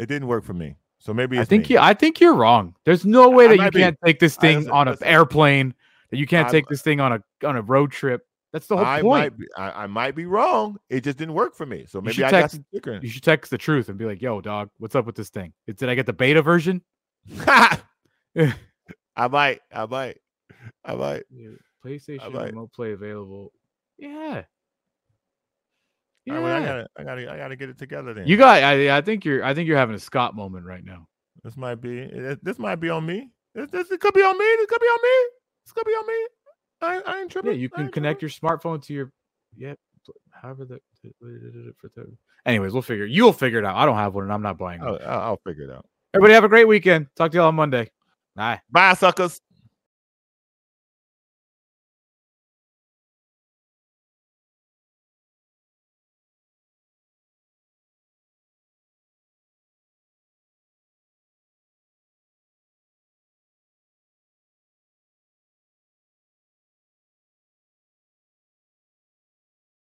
It didn't work for me. So maybe it's I think me. you I think you're wrong. There's no way that you can't be, take this thing on an airplane, that you can't I, take this thing on a on a road trip. That's the whole I point. Might be, I, I might be wrong. It just didn't work for me. So maybe I text, got some different. You should text the truth and be like, yo, dog, what's up with this thing? Did I get the beta version? I might. I might. I might. Yeah, PlayStation I might. Remote play available. Yeah. Yeah. All right, well, I gotta, I gotta, I gotta get it together then. You got. I, I think you're. I think you're having a Scott moment right now. This might be. This might be on me. This, this it could be on me. This could be on me. This could be on me. I, I ain't tripping. Yeah, you can connect tripping. your smartphone to your. Yeah. However that. Anyways, we'll figure. You'll figure it out. I don't have one, and I'm not buying one. I'll, I'll figure it out. Everybody have a great weekend. Talk to y'all on Monday. Bye. Bye, suckers.